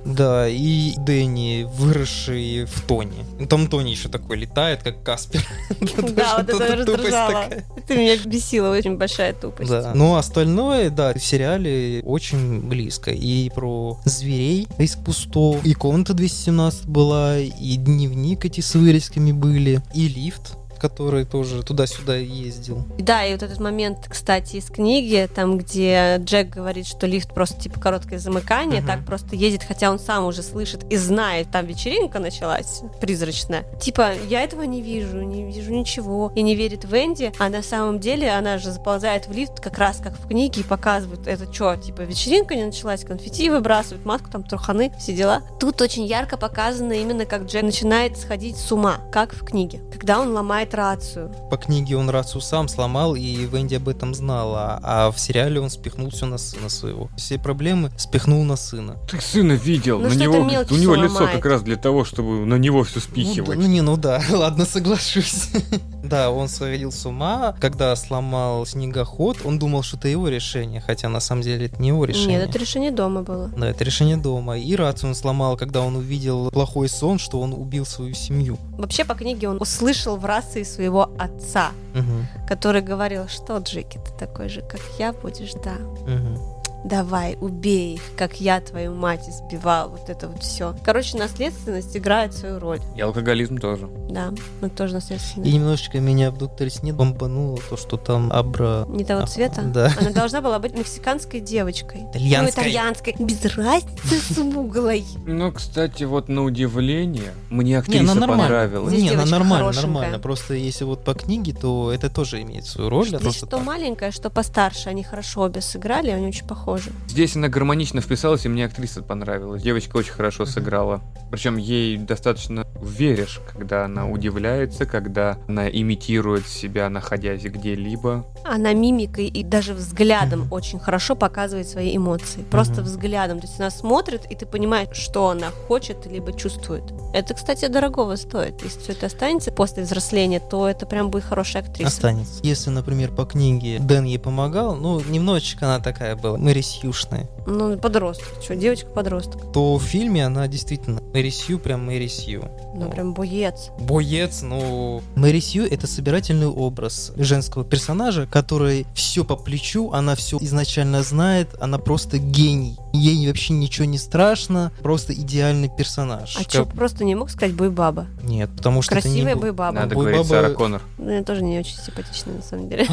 Да, и Дэнни, выросший в Тони. Там Тони еще такой летает, как Каспер. Да, вот это раздражало. Ты меня бесила, очень большая тупость. Но остальное, да, в сериале очень близко. И про зверей из кустов, и комната двести семнадцать была, и дневник эти с вырезками были, и лифт, который тоже туда-сюда ездил. Да, и вот этот момент, кстати, из книги, там, где Джек говорит, что лифт просто типа короткое замыкание, uh-huh. так просто едет, хотя он сам уже слышит и знает, там вечеринка началась призрачная. Типа, я этого не вижу, не вижу ничего. И не верит Венди, а на самом деле она же заползает в лифт, как раз как в книге, и показывает, это что, типа, вечеринка не началась, конфетти выбрасывают, маску там, труханы, все дела. Тут очень ярко показано именно, как Джек начинает сходить с ума, как в книге, когда он ломает рацию. По книге он рацию сам сломал, и Венди об этом знала, а в сериале он спихнул все на сына своего. Все проблемы спихнул на сына. Ты сына видел? Ну, на него, у него ломает. Лицо как раз для того, чтобы на него все спихивать. Ну, да, ну не, ну да, ладно, соглашусь. Да, он сводил с ума, когда сломал снегоход, он думал, что это его решение, хотя на самом деле это не его решение. Нет, это решение дома было. Да, это решение дома. И рацию он сломал, когда он увидел плохой сон, что он убил свою семью. Вообще по книге он услышал в рации своего отца, угу. который говорил, что Джеки, ты такой же, как я, будешь, да. Угу. Давай, убей их, как я твою мать избивал, вот это вот все. Короче, наследственность играет свою роль. И алкоголизм тоже. Да, это тоже наследственность. И немножечко меня в «Докторе Сне» бомбануло то, что там Абра... Не того а... цвета? Да. Она должна была быть мексиканской девочкой. Итальянской. Ну, итальянской. Без разницы с углой. Ну, кстати, вот на удивление мне актриса понравилась. Не, она нормально, нормально. Просто если вот по книге, то это тоже имеет свою роль. Здесь что маленькая, что постарше. Они хорошо обе сыграли, они очень похожи. Здесь она гармонично вписалась, и мне актриса понравилась. Девочка очень хорошо сыграла. Причем ей достаточно веришь, когда она удивляется, когда она имитирует себя, находясь где-либо. Она мимикой и даже взглядом mm-hmm. очень хорошо показывает свои эмоции. Просто mm-hmm. взглядом. То есть она смотрит, и ты понимаешь, что она хочет, либо чувствует. Это, кстати, дорогого стоит. Если все это останется после взросления, то это прям будет хорошая актриса. Останется. Если, например, по книге Дэн ей помогал, ну, немножечко она такая была. Мэри Сьюшная. Ну, подросток. Что, девочка-подросток. То в фильме она действительно Мэри Сью, прям Мэри Сью. Ну, ну, прям боец. Боец, ну... Мэри Сью — это собирательный образ женского персонажа, который все по плечу, она все изначально знает, она просто гений. Ей вообще ничего не страшно, просто идеальный персонаж. А как... что, просто не мог сказать «Бойбаба»? Нет, потому что красивая это не... Бойбаба. Надо Бойбаба... говорить Сара Коннор. Она тоже не очень симпатичная, на самом деле.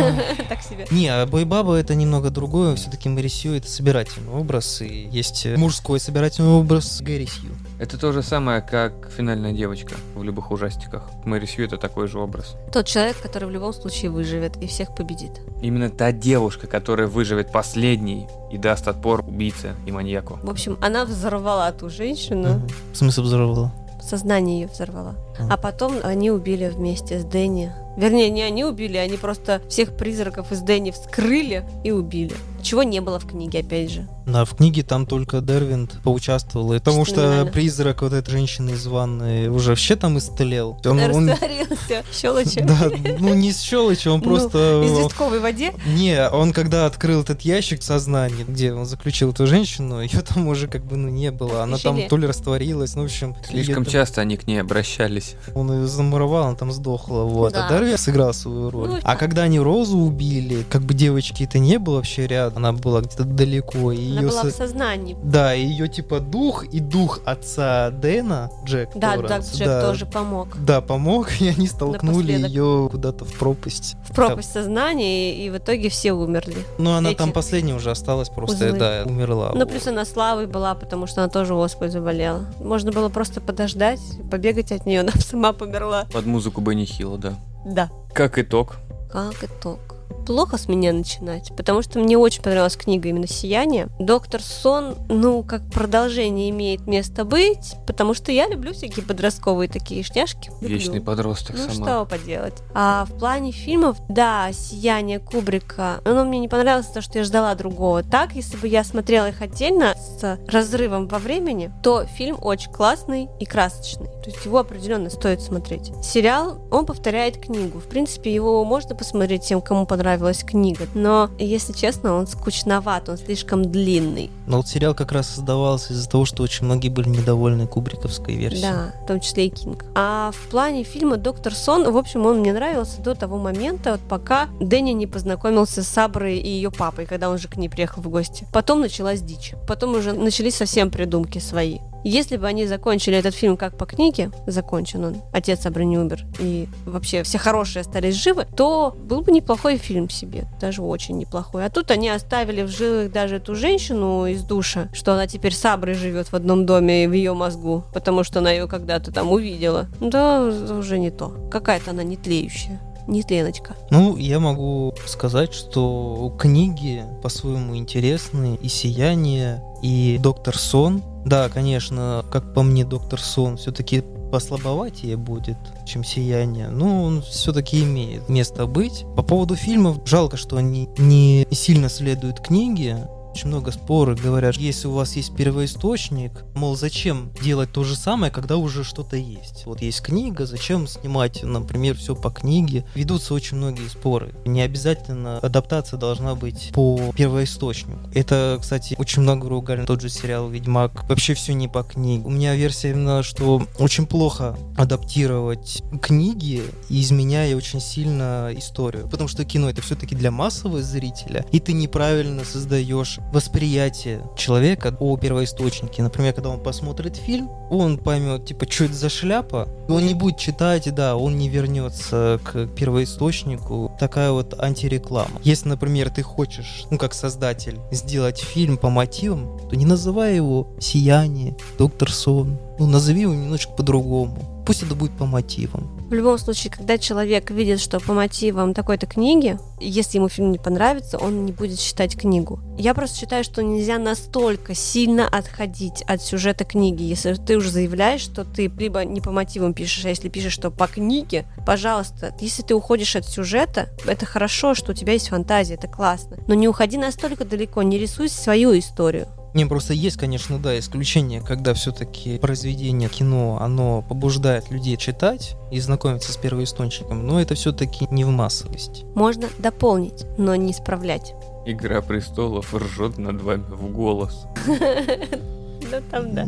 Так себе. Не, Бойбаба — это немного другое. Все-таки Мэри Сью — это собирательный образ, и есть мужской собирательный образ Гэри Сью. Это то же самое, как «Финальная девочка» в любых ужастиках. Мэри Сью — это такой же образ. Тот человек, который в любом случае выживет и всех победит. Именно та девушка, которая выживет последней и даст отпор убийце и маньяку. В общем, она взорвала ту женщину. Угу. В смысле взорвала? Сознание ее взорвало. Угу. А потом они убили вместе с Дэнни. Вернее, не они убили, они просто всех призраков из Дэнни вскрыли и убили. чего не было в книге, опять же. Да, в книге там только Дервинт поучаствовал, потому что, что призрак вот этой женщины из ванны уже вообще там истлел. Он, он... Растворился в щелочи. Да, ну не с щелочи, он просто... В известковой воде? Не, он когда открыл этот ящик сознания, где он заключил эту женщину, ее там уже как бы ну не было. Она там то ли растворилась, ну в общем... Слишком часто они к ней обращались. Он ее замуровал, она там сдохла, вот. А Дервинт сыграл свою роль. А когда они Розу убили, как бы девочки-то не было вообще рядом, она была где-то далеко, и она была со... в сознании. Да, ее типа дух и дух отца Дэна, Джек да, Торренс. Да, Джек да, тоже помог. Да, помог, и они столкнули напоследок ее куда-то в пропасть. В пропасть да. сознания, и, и в итоге все умерли. Ну, она Эти... там последняя уже осталась, просто да, умерла. Ну, плюс она славой была, потому что она тоже оспой заболела. Можно было просто подождать, побегать от нее, она сама померла. Под музыку Бенни Хилла, да. Да. Как итог? Как итог? Плохо с меня начинать, потому что мне очень понравилась книга именно «Сияние». «Доктор Сон», ну, как продолжение имеет место быть, потому что я люблю всякие подростковые такие шняшки. Люблю. Вечный подросток ну, сама. Ну, что поделать. А в плане фильмов, да, «Сияние» Кубрика, оно мне не понравилось, потому что я ждала другого. Так, если бы я смотрела их отдельно, с разрывом во времени, то фильм очень классный и красочный. То есть его определенно стоит смотреть. Сериал, он повторяет книгу. В принципе, его можно посмотреть тем, кому понравилось книга, но, если честно, он скучноват, он слишком длинный. Но вот сериал как раз создавался из-за того, что очень многие были недовольны кубриковской версией. Да, в том числе и Кинг. А в плане фильма «Доктор Сон», в общем, он мне нравился до того момента, вот пока Дэнни не познакомился с Аброй и ее папой, когда он же к ней приехал в гости. Потом началась дичь. Потом уже начались совсем придумки свои. Если бы они закончили этот фильм как по книге, закончен он, отец Абры не умер, и вообще все хорошие остались живы, то был бы неплохой фильм себе, даже очень неплохой. А тут они оставили в живых даже эту женщину из душа, что она теперь с Аброй живет в одном доме в ее мозгу, потому что она ее когда-то там увидела. Да, уже не то. Какая-то она нетлеющая. Не Леночка. Ну, я могу сказать, что книги по-своему интересны, и «Сияние», и «Доктор Сон». Да, конечно, как по мне, «Доктор Сон» все-таки послабоватее будет, чем «Сияние», но он все-таки имеет место быть. По поводу фильмов, жалко, что они не сильно следуют книге. Очень много споров, говорят, если у вас есть первоисточник, мол, зачем делать то же самое, когда уже что-то есть. Вот есть книга, зачем снимать, например, все по книге. Ведутся очень многие споры. Не обязательно адаптация должна быть по первоисточнику. Это, кстати, очень много ругали. Тот же сериал «Ведьмак». Вообще все не по книге. У меня версия именно, что очень плохо адаптировать книги, изменяя очень сильно историю. Потому что кино — это все-таки для массового зрителя, и ты неправильно создаешь восприятие человека о первоисточнике. Например, когда он посмотрит фильм, он поймет, типа, что это за шляпа, он не будет читать, да, он не вернется к первоисточнику. Такая вот антиреклама. Если, например, ты хочешь, ну, как создатель, сделать фильм по мотивам, то не называй его «Сияние», «Доктор Сон». Ну, назови его немножечко по-другому. Пусть это будет по мотивам. В любом случае, когда человек видит, что по мотивам такой-то книги, если ему фильм не понравится, он не будет читать книгу. Я просто считаю, что нельзя настолько сильно отходить от сюжета книги. Если ты уже заявляешь, что ты либо не по мотивам пишешь, а если пишешь, что по книге, пожалуйста, если ты уходишь от сюжета, это хорошо, что у тебя есть фантазия, это классно. Но не уходи настолько далеко, не рисуй свою историю. Не, просто есть, конечно, да, исключения, когда все-таки произведение кино, оно побуждает людей читать и знакомиться с первоисточником, но это все-таки не в массовость. Можно дополнить, но не исправлять. «Игра престолов» ржет над вами в голос. Да, там, да.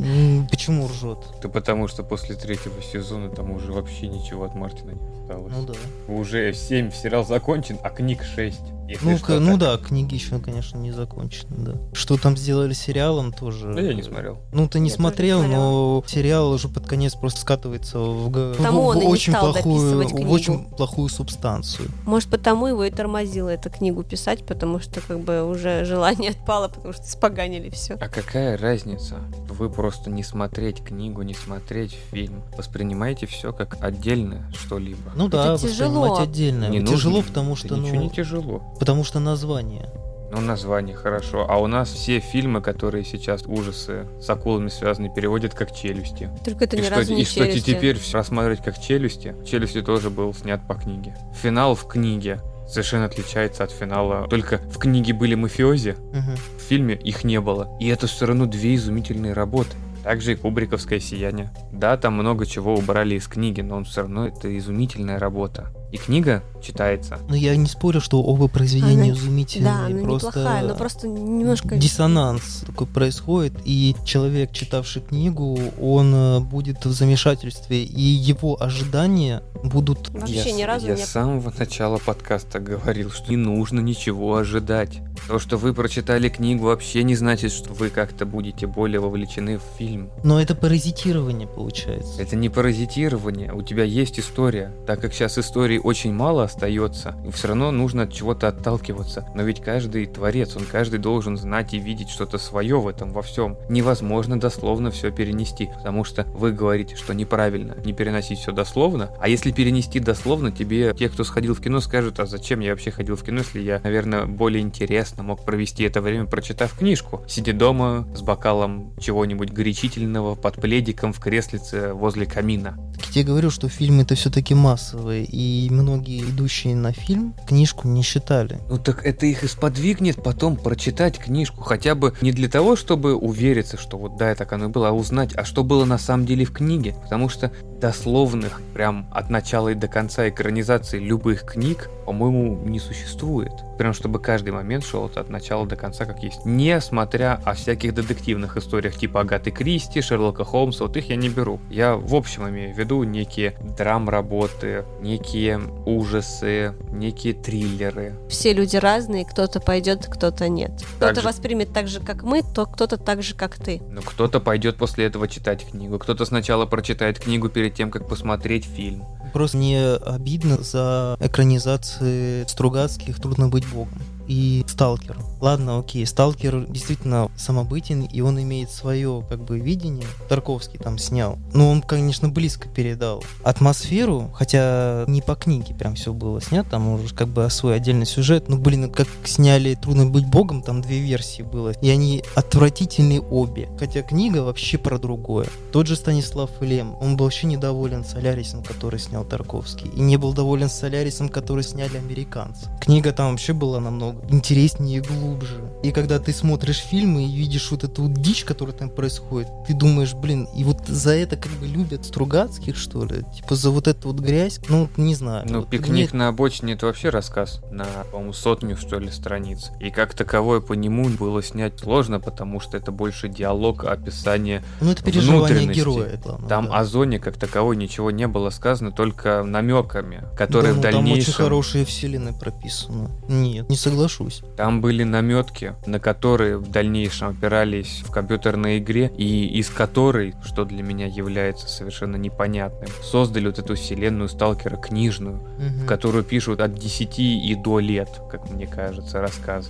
Почему ржет? Да потому что после третьего сезона там уже вообще ничего от Мартина не осталось. Ну да. Уже семь сериал закончен, а книг шесть. Ну, что, ну да, книги еще, конечно, не закончены, да. Что там сделали с сериалом, тоже... Да я не смотрел. Ну, ты не я смотрел, не но сериал уже под конец просто скатывается в, в, в, очень, плохую, в очень плохую субстанцию. Может, потому его и тормозило эту книгу писать, потому что как бы уже желание отпало, потому что испоганили все. А какая разница? Вы просто не смотреть книгу, не смотреть фильм. Воспринимаете все как отдельное что-либо. Ну да, это воспринимать отдельное. Не тяжело, нужно, потому что... Ничего ну... не тяжело. Потому что название. Ну, название хорошо. А у нас все фильмы, которые сейчас ужасы с акулами связаны, переводят как «Челюсти». Только это ни разу не «Челюсти». И что теперь рассматривать как «Челюсти»? «Челюсти» тоже был снят по книге. Финал в книге. совершенно отличается от финала. Только в книге были мафиози, угу. в фильме их не было. И это все равно две изумительные работы. Также и кубриковское «Сияние». Да, там много чего убрали из книги, но все равно это изумительная работа. И книга читается. Но я не спорю, что оба произведения она... изумительные. Да, она просто... неплохая, но просто немножко... диссонанс такой происходит, и человек, читавший книгу, он будет в замешательстве, и его ожидания будут... Вообще я ни разу я не... с самого начала подкаста говорил, что не нужно ничего ожидать. То, что вы прочитали книгу, вообще не значит, что вы как-то будете более вовлечены в фильм. Но это паразитирование получается. Это не паразитирование. У тебя есть история. Так как сейчас истории очень мало остается, все равно нужно от чего-то отталкиваться. Но ведь каждый творец, он каждый должен знать и видеть что-то свое в этом во всем. Невозможно дословно все перенести, потому что вы говорите, что неправильно не переносить все дословно. А если перенести дословно, тебе те, кто сходил в кино, скажут: а зачем я вообще ходил в кино, если я, наверное, более интересно мог провести это время, прочитав книжку, сидя дома с бокалом чего-нибудь горячительного под пледиком в креслице возле камина. Так я тебе говорю, что фильмы это все-таки массовые, и многие идущие на фильм книжку не считали. Ну так это их и сподвигнет потом прочитать книжку, хотя бы не для того, чтобы увериться, что вот да, так оно и было, а узнать, а что было на самом деле в книге, потому что дословных прям от начала и до конца экранизации любых книг, по-моему, не существует. Прям чтобы каждый момент шел от начала до конца как есть. Не смотря о всяких детективных историях типа Агаты Кристи, Шерлока Холмса, вот их я не беру. Я в общем имею в виду некие драм-работы, некие ужасы, некие триллеры. Все люди разные, кто-то пойдет, кто-то нет. Кто-то так же... воспримет так же, как мы, то кто-то так же, как ты. Ну, кто-то пойдет после этого читать книгу, кто-то сначала прочитает книгу перед тем, как посмотреть фильм. Просто мне обидно за экранизации Стругацких «Трудно быть богом» и «Сталкер». Ладно, окей, «Сталкер» действительно самобытен, и он имеет свое, как бы, видение. Тарковский там снял. Но он, конечно, близко передал атмосферу, хотя не по книге прям все было снято, там уже как бы свой отдельный сюжет. Ну, блин, как сняли «Трудно быть богом», там две версии было, и они отвратительные обе. Хотя книга вообще про другое. Тот же Станислав Лем, он был вообще недоволен «Солярисом», который снял Тарковский, и не был доволен «Солярисом», который сняли американцы. Книга там вообще была намного интереснее и глубже. И когда ты смотришь фильмы и видишь вот эту вот дичь, которая там происходит, ты думаешь, блин, и вот за это как бы любят Стругацких, что ли? Типа за вот эту вот грязь? Ну, не знаю. Ну, вот «Пикник мне... на обочине» — это вообще рассказ на, по-моему, сотню, что ли, страниц. И как таковое по нему было снять сложно, потому что это больше диалог, описание внутренности. Ну, это переживание героя. Главное, там да. О зоне как таковой ничего не было сказано, только намеками, которые да, ну, в дальнейшем... Там очень хорошие вселенные прописаны. Нет, не согласен. Там были наметки, на которые в дальнейшем опирались в компьютерной игре, и из которой, что для меня является совершенно непонятным, создали вот эту вселенную Сталкера книжную, угу. в которую пишут от десяти и до лет, как мне кажется, рассказы.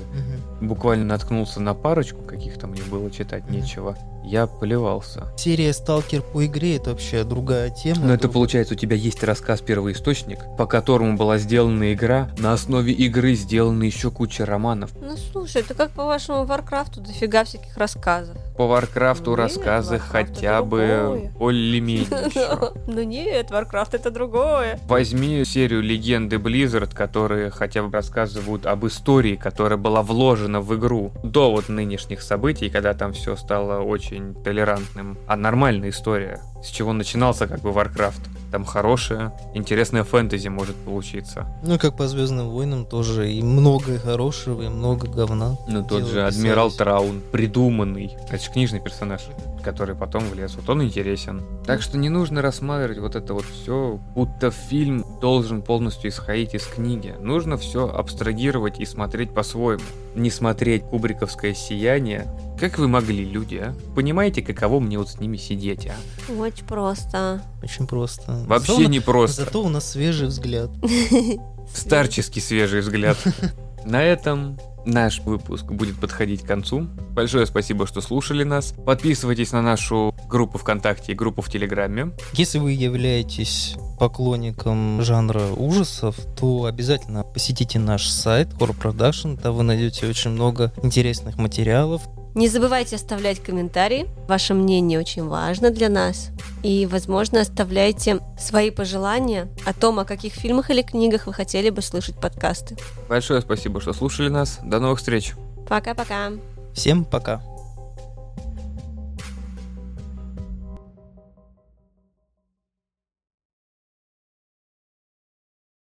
Угу. Буквально наткнулся на парочку, каких-то мне было читать угу. нечего. Я плевался. Серия «Сталкер» по игре — это вообще другая тема. Но это, это получается, у тебя есть рассказ-первоисточник, по которому была сделана игра, на основе игры сделаны еще куча романов. Ну слушай, это как по вашему «Варкрафту» дофига всяких рассказов. По «Варкрафту» ну, рассказы нет, Варкрафт хотя бы более-менее еще. Ну нет, «Варкрафт» — это другое. Возьми серию «Легенды Blizzard», которые хотя бы рассказывают об истории, которая была вложена в игру до вот нынешних событий, когда там все стало очень толерантным, а нормальная история, с чего начинался как бы Варкрафт. Там хорошее, интересное фэнтези может получиться. Ну, как по «Звездным войнам» тоже и много хорошего, и много говна. Ну, тот же адмирал Траун, придуманный. Это же книжный персонаж, который потом влез. Вот он интересен. Так что не нужно рассматривать вот это вот все, будто фильм должен полностью исходить из книги. Нужно все абстрагировать и смотреть по-своему. Не смотреть кубриковское «Сияние». Как вы могли, люди, а? Понимаете, каково мне вот с ними сидеть, а? Очень просто. Очень просто. Вообще зато не просто. Зато у нас свежий взгляд. Старческий свежий взгляд. На этом наш выпуск будет подходить к концу. Большое спасибо, что слушали нас. Подписывайтесь на нашу группу ВКонтакте и группу в Телеграме. Если вы являетесь поклонником жанра ужасов, то обязательно посетите наш сайт Horror Production. Там вы найдете очень много интересных материалов. Не забывайте оставлять комментарии. Ваше мнение очень важно для нас. И, возможно, оставляйте свои пожелания о том, о каких фильмах или книгах вы хотели бы слышать подкасты. Большое спасибо, что слушали нас. До новых встреч. Пока-пока. Всем пока.